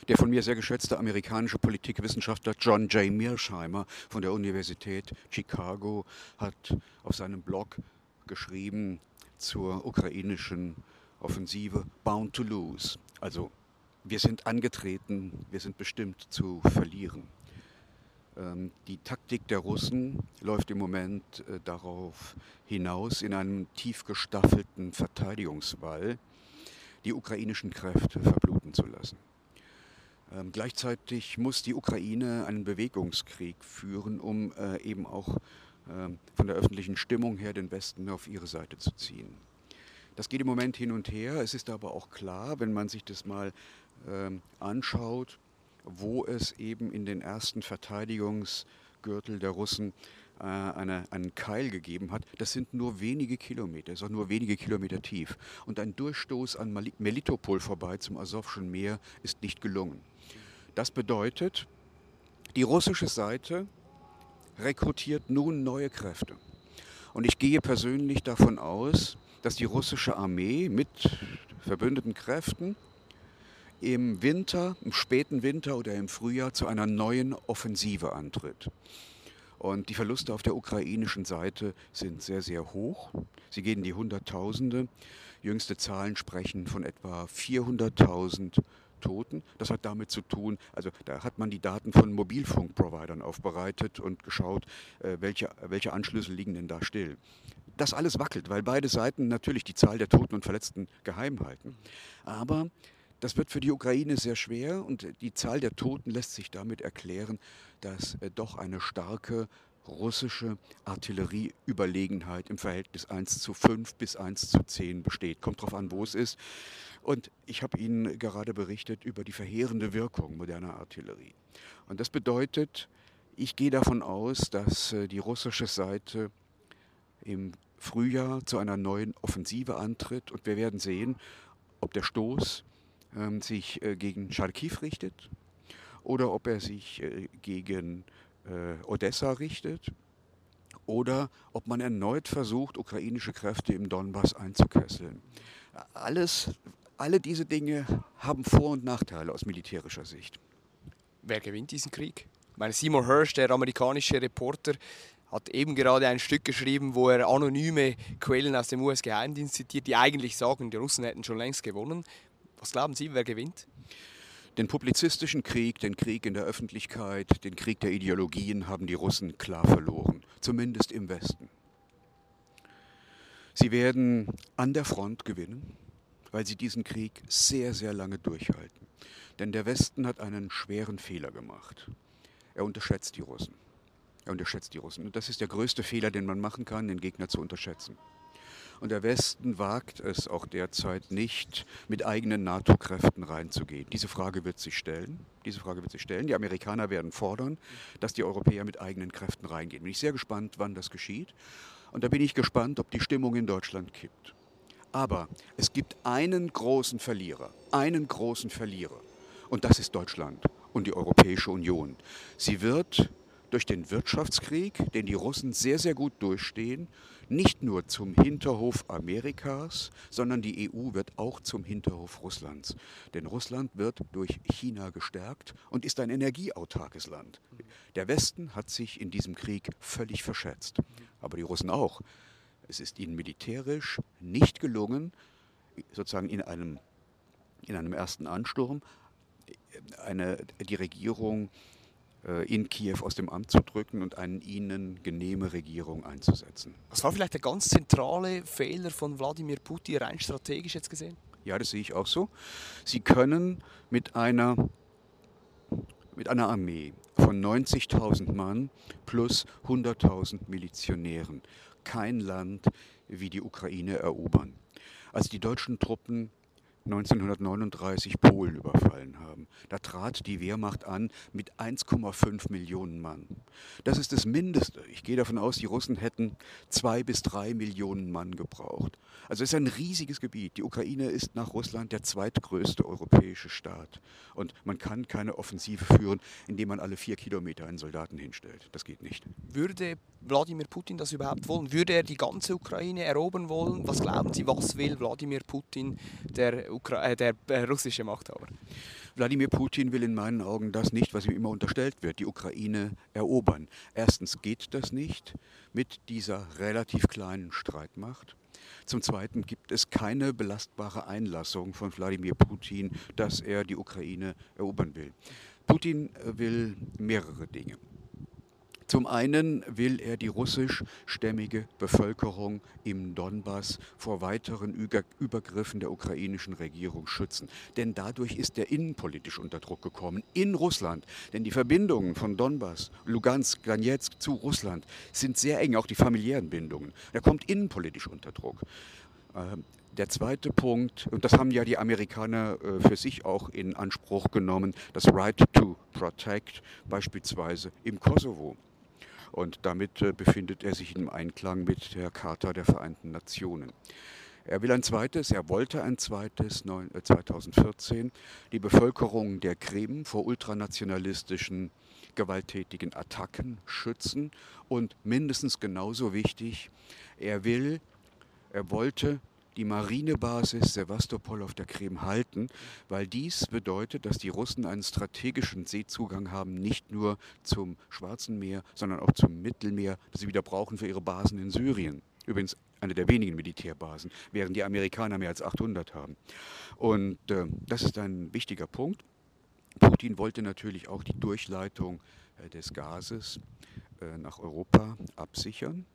Der von mir sehr geschätzte amerikanische Politikwissenschaftler John J. Mearsheimer von der Universität Chicago hat auf seinem Blog geschrieben zur ukrainischen Offensive Bound to Lose. Also wir sind angetreten, wir sind bestimmt zu verlieren. Die Taktik der Russen läuft im Moment darauf hinaus, in einem tief gestaffelten Verteidigungswall die ukrainischen Kräfte verbluten zu lassen. Ähm, gleichzeitig muss die Ukraine einen Bewegungskrieg führen, um äh, eben auch äh, von der öffentlichen Stimmung her den Westen auf ihre Seite zu ziehen. Das geht im Moment hin und her. Es ist aber auch klar, wenn man sich das mal ähm, anschaut, wo es eben in den ersten Verteidigungsgürtel der Russen äh, eine, einen Keil gegeben hat. Das sind nur wenige Kilometer, es ist auch nur wenige Kilometer tief. Und ein Durchstoß an Mal- Melitopol vorbei zum Asowschen Meer ist nicht gelungen. Das bedeutet, die russische Seite rekrutiert nun neue Kräfte. Und ich gehe persönlich davon aus, dass die russische Armee mit verbündeten Kräften im Winter, im späten Winter oder im Frühjahr zu einer neuen Offensive antritt. Und die Verluste auf der ukrainischen Seite sind sehr, sehr hoch. Sie gehen in die Hunderttausende. Jüngste Zahlen sprechen von etwa vierhunderttausend Toten. Das hat damit zu tun, also da hat man die Daten von Mobilfunkprovidern aufbereitet und geschaut, welche, welche Anschlüsse liegen denn da still. Das alles wackelt, weil beide Seiten natürlich die Zahl der Toten und Verletzten geheim halten. Aber das wird für die Ukraine sehr schwer und die Zahl der Toten lässt sich damit erklären, dass doch eine starke russische Artillerieüberlegenheit im Verhältnis eins zu fünf bis eins zu zehn besteht. Kommt drauf an, wo es ist. Und ich habe Ihnen gerade berichtet über die verheerende Wirkung moderner Artillerie. Und das bedeutet, ich gehe davon aus, dass die russische Seite im Frühjahr zu einer neuen Offensive antritt. Und wir werden sehen, ob der Stoß äh, sich äh, gegen Charkiw richtet oder ob er sich äh, gegen Odessa richtet oder ob man erneut versucht, ukrainische Kräfte im Donbass einzukesseln. Alles, alle diese Dinge haben Vor- und Nachteile aus militärischer Sicht. Wer gewinnt diesen Krieg? Ich meine, Seymour Hersh, der amerikanische Reporter, hat eben gerade ein Stück geschrieben, wo er anonyme Quellen aus dem U S-Geheimdienst zitiert, die eigentlich sagen, die Russen hätten schon längst gewonnen. Was glauben Sie, wer gewinnt? Den publizistischen Krieg, den Krieg in der Öffentlichkeit, den Krieg der Ideologien haben die Russen klar verloren, zumindest im Westen. Sie werden an der Front gewinnen, weil sie diesen Krieg sehr, sehr lange durchhalten. Denn der Westen hat einen schweren Fehler gemacht. Er unterschätzt die Russen. Er unterschätzt die Russen. Und das ist der größte Fehler, den man machen kann, den Gegner zu unterschätzen. Und der Westen wagt es auch derzeit nicht, mit eigenen NATO-Kräften reinzugehen. Diese Frage wird sich stellen. Diese Frage wird sich stellen. Die Amerikaner werden fordern, dass die Europäer mit eigenen Kräften reingehen. Bin ich sehr gespannt, wann das geschieht. Und da bin ich gespannt, ob die Stimmung in Deutschland kippt. Aber es gibt einen großen Verlierer, einen großen Verlierer. Und das ist Deutschland und die Europäische Union. Sie wird durch den Wirtschaftskrieg, den die Russen sehr, sehr gut durchstehen, nicht nur zum Hinterhof Amerikas, sondern die E U wird auch zum Hinterhof Russlands. Denn Russland wird durch China gestärkt und ist ein energieautarkes Land. Der Westen hat sich in diesem Krieg völlig verschätzt, aber die Russen auch. Es ist ihnen militärisch nicht gelungen, sozusagen in einem, in einem ersten Ansturm eine, die Regierung in Kiew aus dem Amt zu drücken und eine ihnen genehme Regierung einzusetzen. Das war vielleicht der ganz zentrale Fehler von Wladimir Putin, rein strategisch jetzt gesehen? Ja, das sehe ich auch so. Sie können mit einer, mit einer Armee von neunzigtausend Mann plus hunderttausend Milizionären kein Land wie die Ukraine erobern. Als die deutschen Truppen neunzehnhundertneununddreißig Polen überfallen haben. Da trat die Wehrmacht an mit eins Komma fünf Millionen Mann. Das ist das Mindeste. Ich gehe davon aus, die Russen hätten zwei bis drei Millionen Mann gebraucht. Also es ist ein riesiges Gebiet. Die Ukraine ist nach Russland der zweitgrößte europäische Staat. Und man kann keine Offensive führen, indem man alle vier Kilometer einen Soldaten hinstellt. Das geht nicht. Würde Wladimir Putin das überhaupt wollen? Würde er die ganze Ukraine erobern wollen? Was glauben Sie, was will Wladimir Putin, der Ukra- der russische Machthaber? Wladimir Putin will in meinen Augen das nicht, was ihm immer unterstellt wird, die Ukraine erobern. Erstens geht das nicht mit dieser relativ kleinen Streitmacht. Zum Zweiten gibt es keine belastbare Einlassung von Wladimir Putin, dass er die Ukraine erobern will. Putin will mehrere Dinge. Zum einen will er die russischstämmige Bevölkerung im Donbass vor weiteren Übergriffen der ukrainischen Regierung schützen. Denn dadurch ist er innenpolitisch unter Druck gekommen in Russland. Denn die Verbindungen von Donbass, Lugansk, Dnjepr zu Russland sind sehr eng, auch die familiären Bindungen. Er kommt innenpolitisch unter Druck. Der zweite Punkt, und das haben ja die Amerikaner für sich auch in Anspruch genommen, das Right to Protect beispielsweise im Kosovo. Und damit äh, befindet er sich im Einklang mit der Charta der Vereinten Nationen. Er will ein zweites, er wollte ein zweites neun, äh, zweitausendvierzehn, die Bevölkerung der Krim vor ultranationalistischen, gewalttätigen Attacken schützen. Und mindestens genauso wichtig, er will, er wollte die Marinebasis Sewastopol auf der Krim halten, weil dies bedeutet, dass die Russen einen strategischen Seezugang haben, nicht nur zum Schwarzen Meer, sondern auch zum Mittelmeer, das sie wieder brauchen für ihre Basen in Syrien. Übrigens eine der wenigen Militärbasen, während die Amerikaner mehr als achthundert haben. Und äh, das ist ein wichtiger Punkt. Putin wollte natürlich auch die Durchleitung äh, des Gases äh, nach Europa absichern.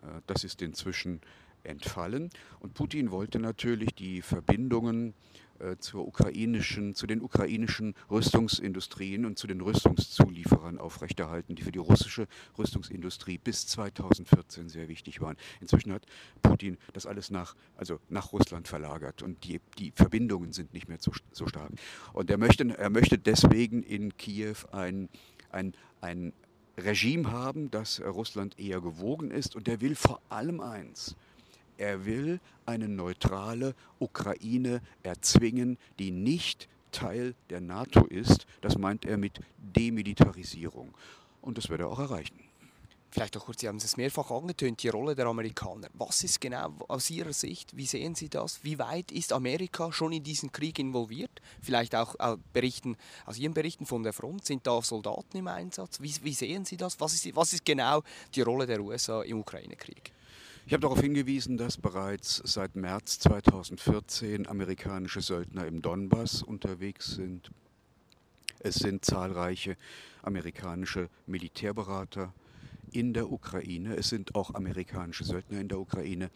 Äh, das ist inzwischen entfallen. Und Putin wollte natürlich die Verbindungen äh, zur ukrainischen, zu den ukrainischen Rüstungsindustrien und zu den Rüstungszulieferern aufrechterhalten, die für die russische Rüstungsindustrie bis zweitausendvierzehn sehr wichtig waren. Inzwischen hat Putin das alles nach, also nach Russland verlagert und die, die Verbindungen sind nicht mehr so, so stark. Und er möchte, er möchte deswegen in Kiew ein, ein, ein Regime haben, das Russland eher gewogen ist, und er will vor allem eins. Er will eine neutrale Ukraine erzwingen, die nicht Teil der NATO ist. Das meint er mit Demilitarisierung. Und das wird er auch erreichen. Vielleicht auch kurz, Sie haben es mehrfach angetönt, die Rolle der Amerikaner. Was ist genau aus Ihrer Sicht, wie sehen Sie das? Wie weit ist Amerika schon in diesen Krieg involviert? Vielleicht auch Berichten, aus Ihren Berichten von der Front, sind da Soldaten im Einsatz? Wie, wie sehen Sie das? Was ist, was ist genau die Rolle der U S A im Ukraine-Krieg? Ich habe darauf hingewiesen, dass bereits seit März zweitausendvierzehn amerikanische Söldner im Donbass unterwegs sind. Es sind zahlreiche amerikanische Militärberater in der Ukraine. Es sind auch amerikanische Söldner in der Ukraine.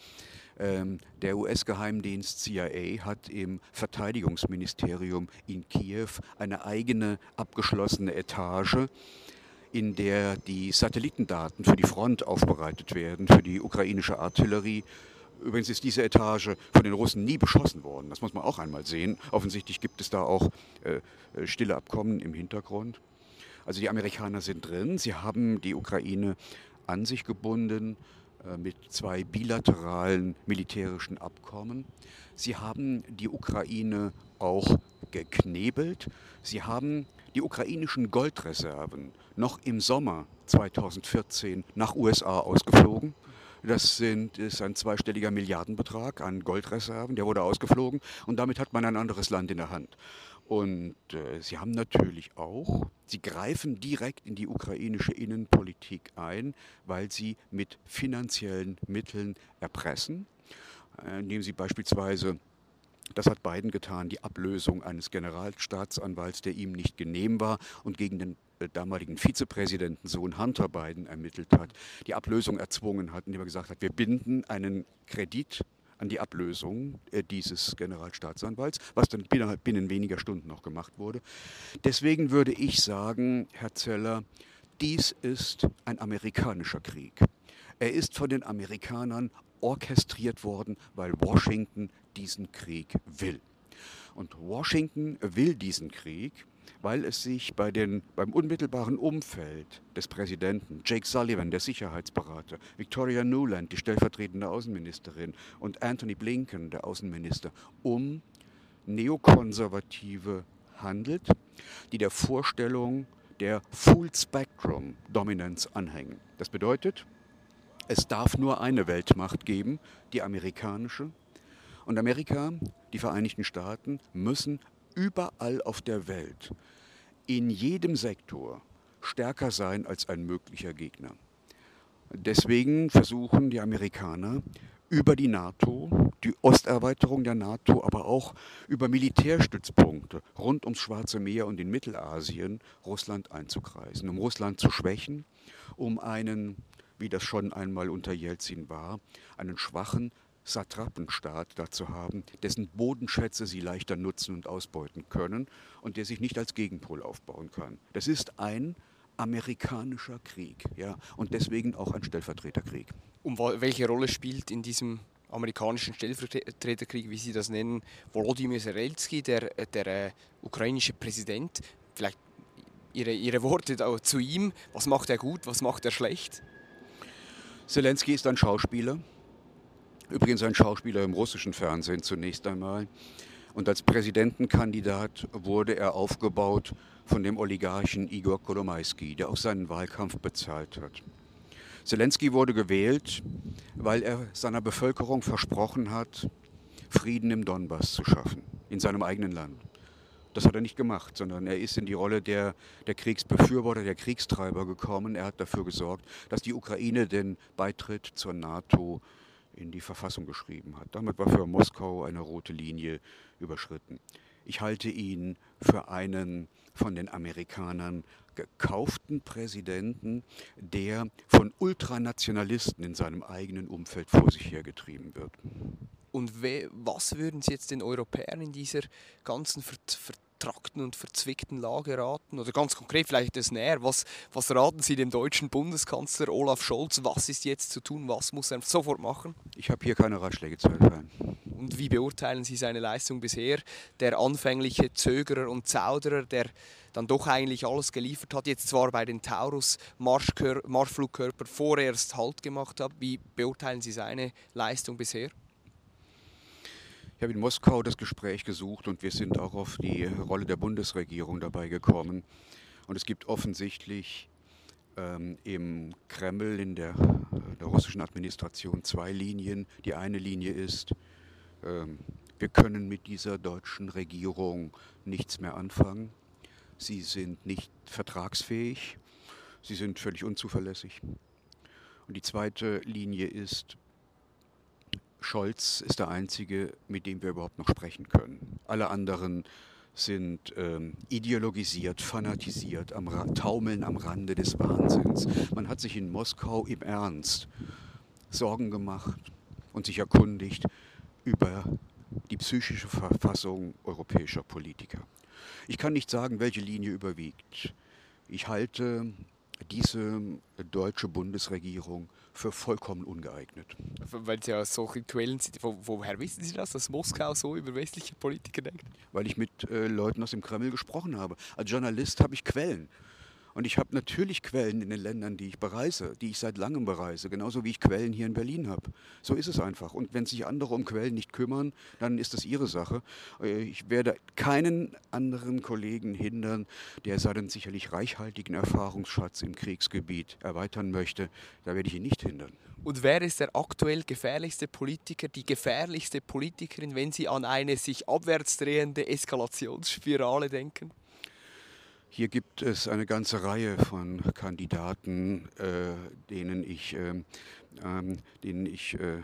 Ähm, der U S-Geheimdienst C I A hat im Verteidigungsministerium in Kiew eine eigene abgeschlossene Etage, in der die Satellitendaten für die Front aufbereitet werden, für die ukrainische Artillerie. Übrigens ist diese Etage von den Russen nie beschossen worden. Das muss man auch einmal sehen. Offensichtlich gibt es da auch äh, stille Abkommen im Hintergrund. Also die Amerikaner sind drin. Sie haben die Ukraine an sich gebunden äh, mit zwei bilateralen militärischen Abkommen. Sie haben die Ukraine auch geknebelt. Sie haben die ukrainischen Goldreserven noch im Sommer zweitausendvierzehn nach U S A ausgeflogen. Das sind, ist ein zweistelliger Milliardenbetrag an Goldreserven, der wurde ausgeflogen und damit hat man ein anderes Land in der Hand. Und äh, sie haben natürlich auch, sie greifen direkt in die ukrainische Innenpolitik ein, weil sie mit finanziellen Mitteln erpressen, äh, indem sie beispielsweise, das hat Biden getan, die Ablösung eines Generalstaatsanwalts, der ihm nicht genehm war und gegen den damaligen Vizepräsidentensohn Hunter Biden ermittelt hat, die Ablösung erzwungen hat, indem er gesagt hat, wir binden einen Kredit an die Ablösung dieses Generalstaatsanwalts, was dann binnen weniger Stunden noch gemacht wurde. Deswegen würde ich sagen, Herr Zeller, dies ist ein amerikanischer Krieg. Er ist von den Amerikanern orchestriert worden, weil Washington diesen Krieg will. Und Washington will diesen Krieg, weil es sich bei den, beim unmittelbaren Umfeld des Präsidenten, Jake Sullivan, der Sicherheitsberater, Victoria Nuland, die stellvertretende Außenministerin und Anthony Blinken, der Außenminister, um Neokonservative handelt, die der Vorstellung der Full-Spectrum-Dominanz anhängen. Das bedeutet, es darf nur eine Weltmacht geben, die amerikanische. Und Amerika, die Vereinigten Staaten, müssen überall auf der Welt, in jedem Sektor, stärker sein als ein möglicher Gegner. Deswegen versuchen die Amerikaner über die NATO, die Osterweiterung der NATO, aber auch über Militärstützpunkte rund ums Schwarze Meer und in Mittelasien Russland einzukreisen, um Russland zu schwächen, um einen, wie das schon einmal unter Jelzin war, einen schwachen Satrapenstaat dazu haben, dessen Bodenschätze sie leichter nutzen und ausbeuten können und der sich nicht als Gegenpol aufbauen kann. Das ist ein amerikanischer Krieg, ja, und deswegen auch ein Stellvertreterkrieg. Und welche Rolle spielt in diesem amerikanischen Stellvertreterkrieg, wie Sie das nennen, Volodymyr Zelenskyj, der, der äh, ukrainische Präsident? Vielleicht Ihre, Ihre Worte zu ihm. Was macht er gut, was macht er schlecht? Zelenskyj ist ein Schauspieler. Übrigens ein Schauspieler im russischen Fernsehen zunächst einmal. Und als Präsidentenkandidat wurde er aufgebaut von dem Oligarchen Igor Kolomaisky, der auch seinen Wahlkampf bezahlt hat. Zelenskyj wurde gewählt, weil er seiner Bevölkerung versprochen hat, Frieden im Donbass zu schaffen, in seinem eigenen Land. Das hat er nicht gemacht, sondern er ist in die Rolle der, der Kriegsbefürworter, der Kriegstreiber gekommen. Er hat dafür gesorgt, dass die Ukraine den Beitritt zur NATO in die Verfassung geschrieben hat. Damit war für Moskau eine rote Linie überschritten. Ich halte ihn für einen von den Amerikanern gekauften Präsidenten, der von Ultranationalisten in seinem eigenen Umfeld vor sich hergetrieben wird. Und we- was würden Sie jetzt den Europäern in dieser ganzen Ver- vertrackten und verzwickten Lage raten? Oder ganz konkret vielleicht das näher, was, was raten Sie dem deutschen Bundeskanzler Olaf Scholz? Was ist jetzt zu tun? Was muss er sofort machen? Ich habe hier keine Ratschläge zu erteilen. Und wie beurteilen Sie seine Leistung bisher? Der anfängliche Zögerer und Zauderer, der dann doch eigentlich alles geliefert hat, jetzt zwar bei den Taurus-Marschflugkörpern vorerst Halt gemacht hat. Wie beurteilen Sie seine Leistung bisher? Ich habe in Moskau das Gespräch gesucht und wir sind auch auf die Rolle der Bundesregierung dabei gekommen. Und es gibt offensichtlich ähm, im Kreml, in der, der russischen Administration, zwei Linien. Die eine Linie ist, ähm, wir können mit dieser deutschen Regierung nichts mehr anfangen. Sie sind nicht vertragsfähig, sie sind völlig unzuverlässig. Und die zweite Linie ist, Scholz ist der Einzige, mit dem wir überhaupt noch sprechen können. Alle anderen sind ähm, ideologisiert, fanatisiert, am Ra- taumeln am Rande des Wahnsinns. Man hat sich in Moskau im Ernst Sorgen gemacht und sich erkundigt über die psychische Verfassung europäischer Politiker. Ich kann nicht sagen, welche Linie überwiegt. Ich halte diese deutsche Bundesregierung für vollkommen ungeeignet. Weil Sie ja solche Quellen sind, wo, woher wissen Sie das, dass Moskau so über westliche Politiker denkt? Weil ich mit äh, Leuten aus dem Kreml gesprochen habe. Als Journalist habe ich Quellen. Und ich habe natürlich Quellen in den Ländern, die ich bereise, die ich seit langem bereise, genauso wie ich Quellen hier in Berlin habe. So ist es einfach. Und wenn sich andere um Quellen nicht kümmern, dann ist das ihre Sache. Ich werde keinen anderen Kollegen hindern, der seinen sicherlich reichhaltigen Erfahrungsschatz im Kriegsgebiet erweitern möchte. Da werde ich ihn nicht hindern. Und wer ist der aktuell gefährlichste Politiker, die gefährlichste Politikerin, wenn Sie an eine sich abwärts drehende Eskalationsspirale denken? Hier gibt es eine ganze Reihe von Kandidaten, äh, denen ich, äh, ähm, denen ich äh,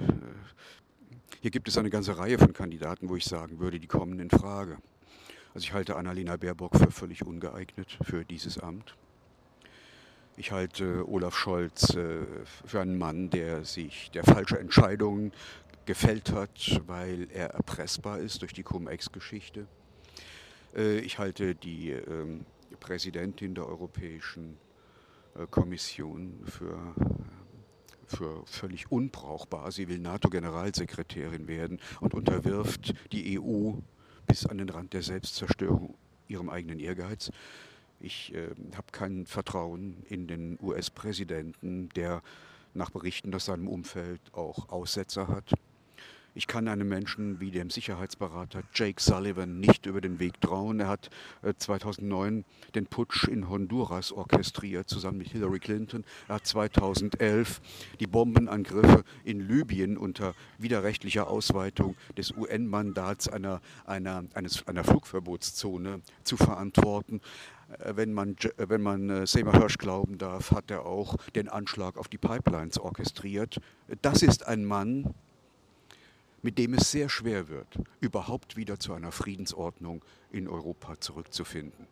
hier gibt es eine ganze Reihe von Kandidaten, wo ich sagen würde, die kommen in Frage. Also ich halte Annalena Baerbock für völlig ungeeignet für dieses Amt. Ich halte Olaf Scholz äh, für einen Mann, der sich der falsche Entscheidungen gefällt hat, weil er erpressbar ist durch die Cum-Ex-Geschichte. Äh, ich halte die ähm, Die Präsidentin der Europäischen Kommission für, für völlig unbrauchbar. Sie will NATO-Generalsekretärin werden und unterwirft die E U bis an den Rand der Selbstzerstörung ihrem eigenen Ehrgeiz. Ich äh, habe kein Vertrauen in den U S-Präsidenten, der nach Berichten aus seinem Umfeld auch Aussetzer hat. Ich kann einem Menschen wie dem Sicherheitsberater Jake Sullivan nicht über den Weg trauen. Er hat zweitausendneun den Putsch in Honduras orchestriert, zusammen mit Hillary Clinton. Er hat zweitausendelf die Bombenangriffe in Libyen unter widerrechtlicher Ausweitung des U N-Mandats einer, einer, eines, einer Flugverbotszone zu verantworten. Wenn man, wenn man Seymour Hersh glauben darf, hat er auch den Anschlag auf die Pipelines orchestriert. Das ist ein Mann, mit dem es sehr schwer wird, überhaupt wieder zu einer Friedensordnung in Europa zurückzufinden.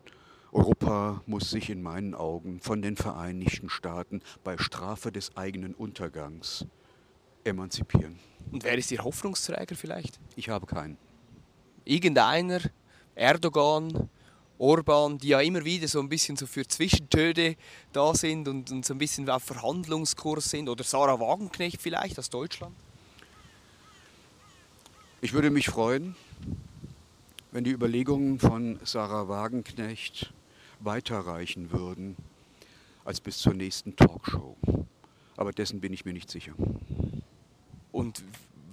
Europa muss sich in meinen Augen von den Vereinigten Staaten bei Strafe des eigenen Untergangs emanzipieren. Und wer ist Ihr Hoffnungsträger vielleicht? Ich habe keinen. Irgendeiner, Erdogan, Orban, die ja immer wieder so ein bisschen so für Zwischentöne da sind und, und so ein bisschen auf Verhandlungskurs sind, oder Sarah Wagenknecht vielleicht aus Deutschland? Ich würde mich freuen, wenn die Überlegungen von Sarah Wagenknecht weiterreichen würden als bis zur nächsten Talkshow. Aber dessen bin ich mir nicht sicher. Und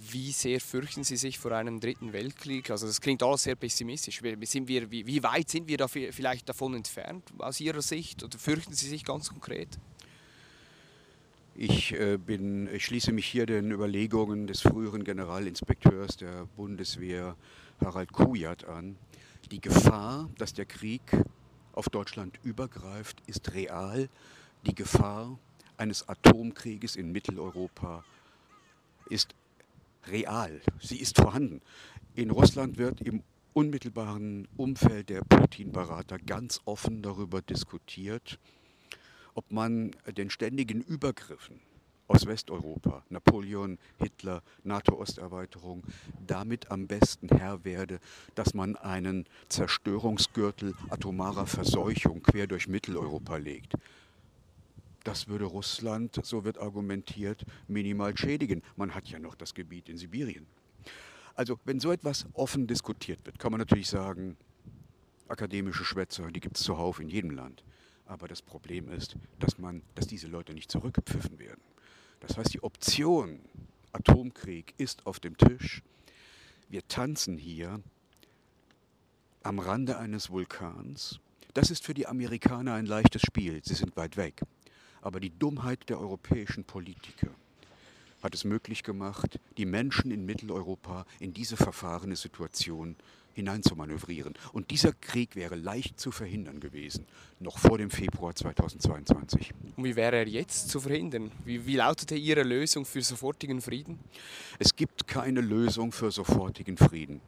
wie sehr fürchten Sie sich vor einem dritten Weltkrieg? Also das klingt alles sehr pessimistisch. Sind wir, wie weit sind wir da vielleicht davon entfernt aus Ihrer Sicht? Oder fürchten Sie sich ganz konkret? Ich, bin, ich schließe mich hier den Überlegungen des früheren Generalinspekteurs der Bundeswehr Harald Kujat an. Die Gefahr, dass der Krieg auf Deutschland übergreift, ist real. Die Gefahr eines Atomkrieges in Mitteleuropa ist real. Sie ist vorhanden. In Russland wird im unmittelbaren Umfeld der Putin-Berater ganz offen darüber diskutiert, ob man den ständigen Übergriffen aus Westeuropa, Napoleon, Hitler, NATO-Osterweiterung, damit am besten Herr werde, dass man einen Zerstörungsgürtel atomarer Verseuchung quer durch Mitteleuropa legt. Das würde Russland, so wird argumentiert, minimal schädigen. Man hat ja noch das Gebiet in Sibirien. Also wenn so etwas offen diskutiert wird, kann man natürlich sagen, akademische Schwätzer, die gibt es zuhauf in jedem Land. Aber das Problem ist, dass, man, dass diese Leute nicht zurückgepfiffen werden. Das heißt, die Option Atomkrieg ist auf dem Tisch. Wir tanzen hier am Rande eines Vulkans. Das ist für die Amerikaner ein leichtes Spiel. Sie sind weit weg. Aber die Dummheit der europäischen Politiker hat es möglich gemacht, die Menschen in Mitteleuropa in diese verfahrene Situation hineinzumanövrieren. Und dieser Krieg wäre leicht zu verhindern gewesen, noch vor dem Februar zweitausendzweiundzwanzig. Und wie wäre er jetzt zu verhindern? Wie, wie lautete Ihre Lösung für sofortigen Frieden? Es gibt keine Lösung für sofortigen Frieden.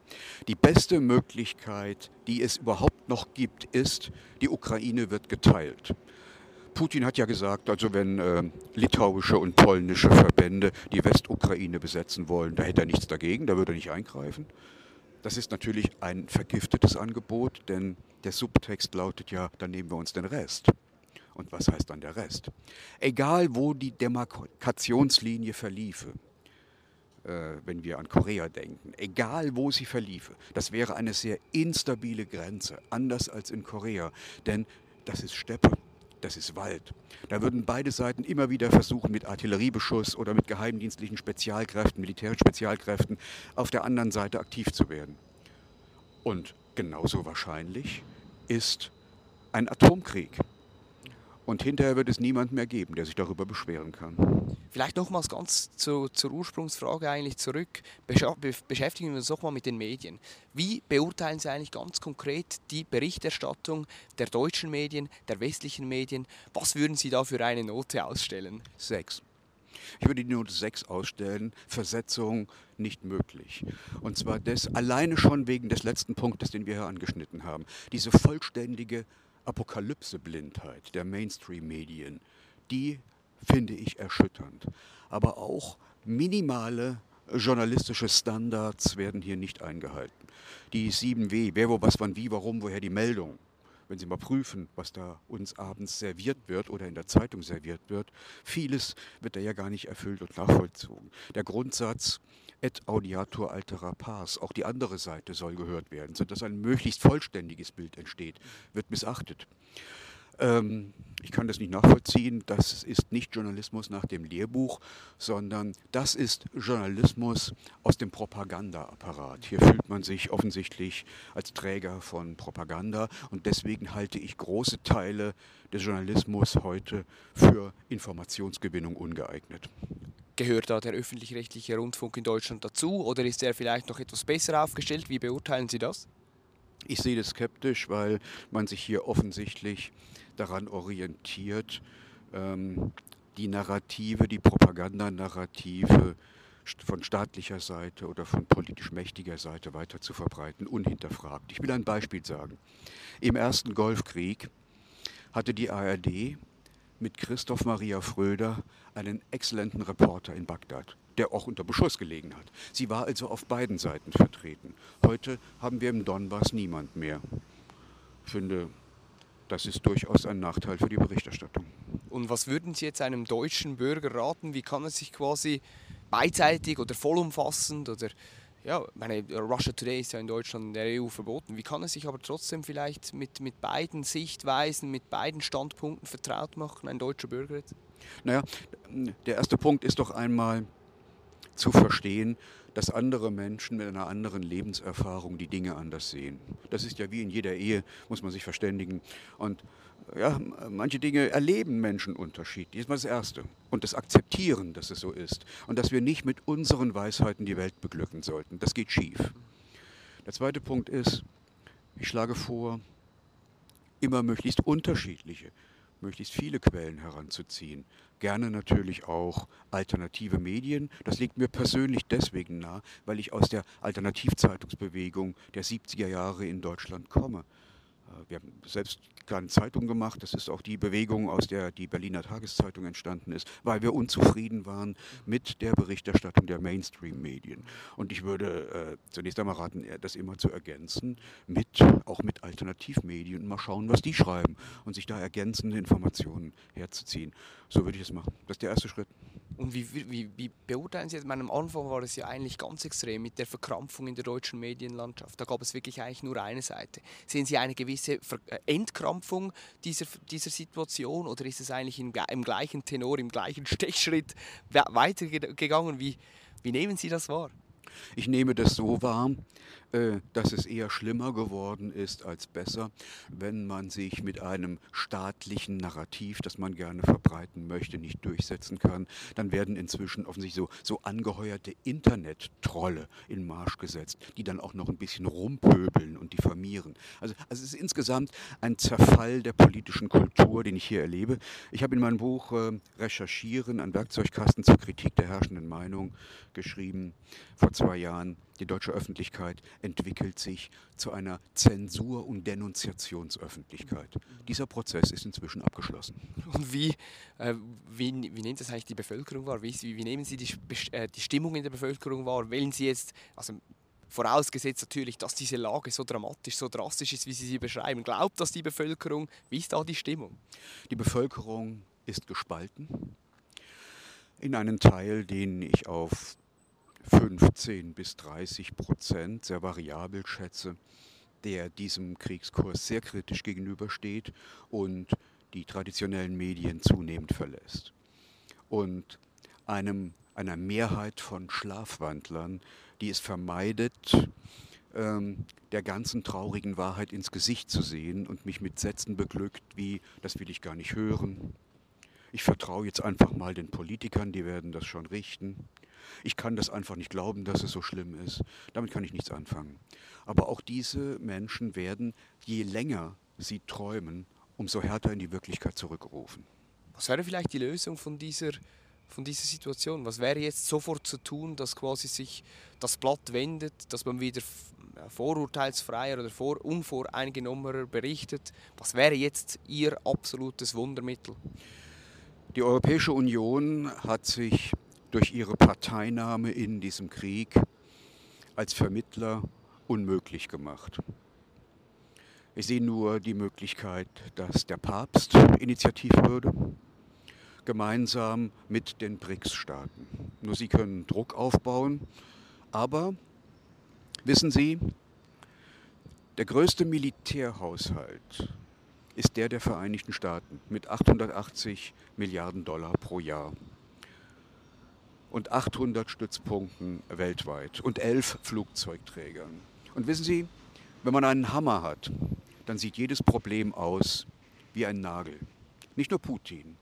Die beste Möglichkeit, die es überhaupt noch gibt, ist, die Ukraine wird geteilt. Putin hat ja gesagt, also wenn äh, litauische und polnische Verbände die Westukraine besetzen wollen, da hätte er nichts dagegen, da würde er nicht eingreifen. Das ist natürlich ein vergiftetes Angebot, denn der Subtext lautet ja, dann nehmen wir uns den Rest. Und was heißt dann der Rest? Egal, wo die Demarkationslinie verliefe, äh, wenn wir an Korea denken, egal, wo sie verliefe, das wäre eine sehr instabile Grenze, anders als in Korea, denn das ist Steppe. das ist Wald. Da würden beide Seiten immer wieder versuchen, mit Artilleriebeschuss oder mit geheimdienstlichen Spezialkräften, militärischen Spezialkräften, auf der anderen Seite aktiv zu werden. Und genauso wahrscheinlich ist ein Atomkrieg. Und hinterher wird es niemanden mehr geben, der sich darüber beschweren kann. Vielleicht nochmals ganz zu, zur Ursprungsfrage eigentlich zurück. Beschäftigen wir uns nochmal mit den Medien. Wie beurteilen Sie eigentlich ganz konkret die Berichterstattung der deutschen Medien, der westlichen Medien? Was würden Sie da für eine Note ausstellen? Sechs. Ich würde die Note sechs ausstellen, Versetzung nicht möglich. Und zwar des, alleine schon wegen des letzten Punktes, den wir hier angeschnitten haben. Diese vollständige Apokalypseblindheit der Mainstream-Medien, die finde ich erschütternd. Aber auch minimale journalistische Standards werden hier nicht eingehalten. Die sieben W, wer, wo, was, wann, wie, warum, woher die Meldung. Wenn Sie mal prüfen, was da uns abends serviert wird oder in der Zeitung serviert wird, vieles wird da ja gar nicht erfüllt und nachvollzogen. Der Grundsatz et audiatur altera pars, auch die andere Seite soll gehört werden, sodass ein möglichst vollständiges Bild entsteht, wird missachtet. Ähm, ich kann das nicht nachvollziehen, das ist nicht Journalismus nach dem Lehrbuch, sondern das ist Journalismus aus dem Propagandaapparat. Hier fühlt man sich offensichtlich als Träger von Propaganda und deswegen halte ich große Teile des Journalismus heute für Informationsgewinnung ungeeignet. Gehört da der öffentlich-rechtliche Rundfunk in Deutschland dazu oder ist er vielleicht noch etwas besser aufgestellt? Wie beurteilen Sie das? Ich sehe das skeptisch, weil man sich hier offensichtlich daran orientiert, ähm, die Narrative, die Propagandanarrative von staatlicher Seite oder von politisch mächtiger Seite weiter zu verbreiten, unhinterfragt. Ich will ein Beispiel sagen. Im ersten Golfkrieg hatte die A R D mit Christoph Maria Fröder einen exzellenten Reporter in Bagdad, der auch unter Beschuss gelegen hat. Sie war also auf beiden Seiten vertreten. Heute haben wir im Donbass niemand mehr. Ich finde, das ist durchaus ein Nachteil für die Berichterstattung. Und was würden Sie jetzt einem deutschen Bürger raten? Wie kann er sich quasi beidseitig oder vollumfassend oder, ja, meine, Russia Today ist ja in Deutschland und der E U verboten. Wie kann er sich aber trotzdem vielleicht mit, mit beiden Sichtweisen, mit beiden Standpunkten vertraut machen, ein deutscher Bürger jetzt? Naja, der erste Punkt ist doch einmal zu verstehen, dass andere Menschen mit einer anderen Lebenserfahrung die Dinge anders sehen. Das ist ja wie in jeder Ehe, muss man sich verständigen. Und ja, manche Dinge erleben Menschen unterschiedlich. Das ist mal das Erste. Und das Akzeptieren, dass es so ist. Und dass wir nicht mit unseren Weisheiten die Welt beglücken sollten. Das geht schief. Der zweite Punkt ist, ich schlage vor, immer möglichst unterschiedliche, möglichst viele Quellen heranzuziehen. Gerne natürlich auch alternative Medien. Das liegt mir persönlich deswegen nah, weil ich aus der Alternativzeitungsbewegung der siebziger Jahre in Deutschland komme. Wir haben selbst keine Zeitung gemacht. Das ist auch die Bewegung, aus der die Berliner Tageszeitung entstanden ist, weil wir unzufrieden waren mit der Berichterstattung der Mainstream-Medien. Und ich würde äh, zunächst einmal raten, das immer zu ergänzen, mit, auch mit Alternativmedien, mal schauen, was die schreiben und sich da ergänzende Informationen herzuziehen. So würde ich es machen. Das ist der erste Schritt. Und wie, wie, wie beurteilen Sie jetzt? Am Anfang war es ja eigentlich ganz extrem mit der Verkrampfung in der deutschen Medienlandschaft. Da gab es wirklich eigentlich nur eine Seite. Sehen Sie eine gewisse Entkrampfung dieser, dieser Situation oder ist es eigentlich im, im gleichen Tenor, im gleichen Stechschritt weitergegangen? Wie, wie nehmen Sie das wahr? Ich nehme das so wahr, dass es eher schlimmer geworden ist als besser, wenn man sich mit einem staatlichen Narrativ, das man gerne verbreiten möchte, nicht durchsetzen kann. Dann werden inzwischen offensichtlich so, so angeheuerte Internet-Trolle in Marsch gesetzt, die dann auch noch ein bisschen rumpöbeln und diffamieren. Also, also es ist insgesamt ein Zerfall der politischen Kultur, den ich hier erlebe. Ich habe in meinem Buch äh, Recherchieren, ein Werkzeugkasten zur Kritik der herrschenden Meinung geschrieben, vor zwei Jahren. Die deutsche Öffentlichkeit entwickelt sich zu einer Zensur- und Denunziationsöffentlichkeit. Dieser Prozess ist inzwischen abgeschlossen. Und wie, äh, wie, wie nimmt das eigentlich die Bevölkerung wahr? Wie, wie nehmen Sie die, äh, die Stimmung in der Bevölkerung wahr? Wählen Sie jetzt, also vorausgesetzt natürlich, dass diese Lage so dramatisch, so drastisch ist, wie Sie sie beschreiben, glaubt das die Bevölkerung? Wie ist da die Stimmung? Die Bevölkerung ist gespalten in einen Teil, den ich auf fünfzehn bis dreißig Prozent, sehr variabel schätze, der diesem Kriegskurs sehr kritisch gegenübersteht und die traditionellen Medien zunehmend verlässt. Und einem, einer Mehrheit von Schlafwandlern, die es vermeidet, ähm, der ganzen traurigen Wahrheit ins Gesicht zu sehen und mich mit Sätzen beglückt wie, das will ich gar nicht hören, ich vertraue jetzt einfach mal den Politikern, die werden das schon richten. Ich kann das einfach nicht glauben, dass es so schlimm ist. Damit kann ich nichts anfangen. Aber auch diese Menschen werden, je länger sie träumen, umso härter in die Wirklichkeit zurückgerufen. Was wäre vielleicht die Lösung von dieser, von dieser Situation? Was wäre jetzt sofort zu tun, dass quasi sich das Blatt wendet, dass man wieder vorurteilsfreier oder vor, unvoreingenommener berichtet? Was wäre jetzt Ihr absolutes Wundermittel? Die Europäische Union hat sich durch ihre Parteinahme in diesem Krieg als Vermittler unmöglich gemacht. Ich sehe nur die Möglichkeit, dass der Papst initiativ würde, gemeinsam mit den B R I C S-Staaten. Nur sie können Druck aufbauen, aber wissen Sie, der größte Militärhaushalt ist der der Vereinigten Staaten mit achthundertachtzig Milliarden Dollar pro Jahr und achthundert Stützpunkten weltweit und elf Flugzeugträgern. Und wissen Sie, wenn man einen Hammer hat, dann sieht jedes Problem aus wie ein Nagel. Nicht nur Putin,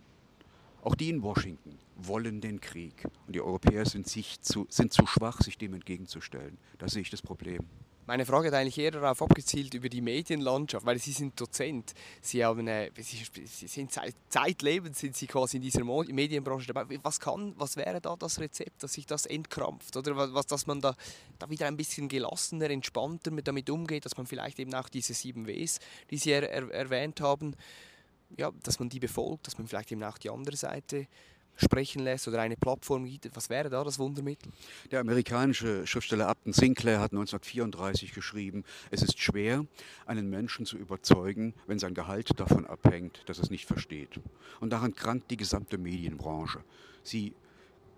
auch die in Washington wollen den Krieg. Und die Europäer sind, sich zu, sind zu schwach, sich dem entgegenzustellen. Da sehe ich das Problem. Meine Frage hat eigentlich eher darauf abgezielt, über die Medienlandschaft, weil Sie sind Dozent, Sie, haben eine, Sie sind seit Zeitlebens sind Sie quasi in dieser Medienbranche dabei. Was, kann, was wäre da das Rezept, dass sich das entkrampft oder was, dass man da, da wieder ein bisschen gelassener, entspannter mit, damit umgeht, dass man vielleicht eben auch diese sieben Ws, die Sie er, er, erwähnt haben, ja, dass man die befolgt, dass man vielleicht eben auch die andere Seite sprechen lässt oder eine Plattform gibt. Was wäre da das Wundermittel? Der amerikanische Schriftsteller Upton Sinclair hat neunzehnhundertvierunddreißig geschrieben, es ist schwer, einen Menschen zu überzeugen, wenn sein Gehalt davon abhängt, dass er es nicht versteht. Und daran krankt die gesamte Medienbranche. Sie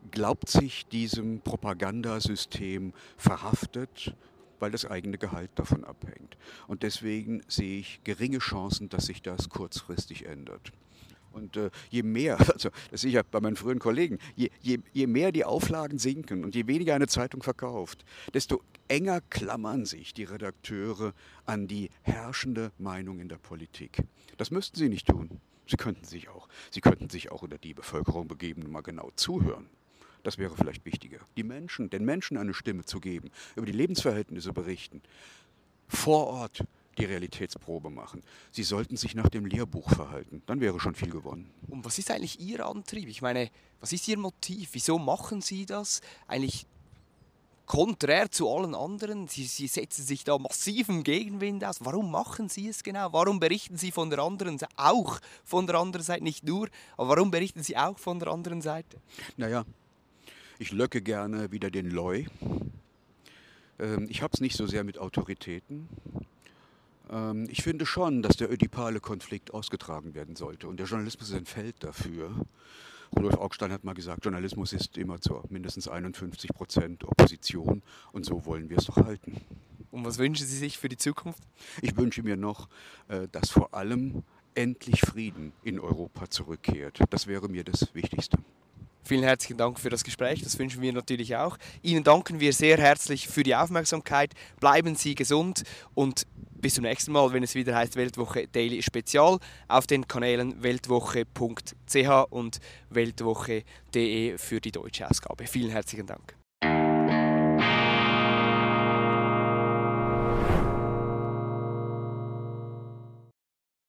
glaubt sich diesem Propagandasystem verhaftet, weil das eigene Gehalt davon abhängt. Und deswegen sehe ich geringe Chancen, dass sich das kurzfristig ändert. Und äh, je mehr, also das sehe ich ja bei meinen früheren Kollegen, je, je, je mehr die Auflagen sinken und je weniger eine Zeitung verkauft, desto enger klammern sich die Redakteure an die herrschende Meinung in der Politik. Das müssten sie nicht tun. Sie könnten sich auch, sie könnten sich auch unter die Bevölkerung begeben und mal genau zuhören. Das wäre vielleicht wichtiger. Die Menschen, den Menschen eine Stimme zu geben, über die Lebensverhältnisse berichten, vor Ort die Realitätsprobe machen. Sie sollten sich nach dem Lehrbuch verhalten, dann wäre schon viel gewonnen. Und was ist eigentlich Ihr Antrieb? Ich meine, was ist Ihr Motiv? Wieso machen Sie das? Eigentlich konträr zu allen anderen. Sie, Sie setzen sich da massivem Gegenwind aus. Warum machen Sie es genau? Warum berichten Sie von der anderen Seite? Auch von der anderen Seite, nicht nur, aber warum berichten Sie auch von der anderen Seite? Naja, ich löcke gerne wieder den Leu. Ich habe es nicht so sehr mit Autoritäten. Ich finde schon, dass der ödipale Konflikt ausgetragen werden sollte. Und der Journalismus ist ein Feld dafür. Rudolf Augstein hat mal gesagt, Journalismus ist immer zu mindestens einundfünfzig Prozent Opposition. Und so wollen wir es doch halten. Und was wünschen Sie sich für die Zukunft? Ich wünsche mir noch, dass vor allem endlich Frieden in Europa zurückkehrt. Das wäre mir das Wichtigste. Vielen herzlichen Dank für das Gespräch, das wünschen wir natürlich auch. Ihnen danken wir sehr herzlich für die Aufmerksamkeit. Bleiben Sie gesund und bis zum nächsten Mal, wenn es wieder heißt Weltwoche Daily Spezial, auf den Kanälen weltwoche punkt c h und weltwoche punkt d e für die deutsche Ausgabe. Vielen herzlichen Dank.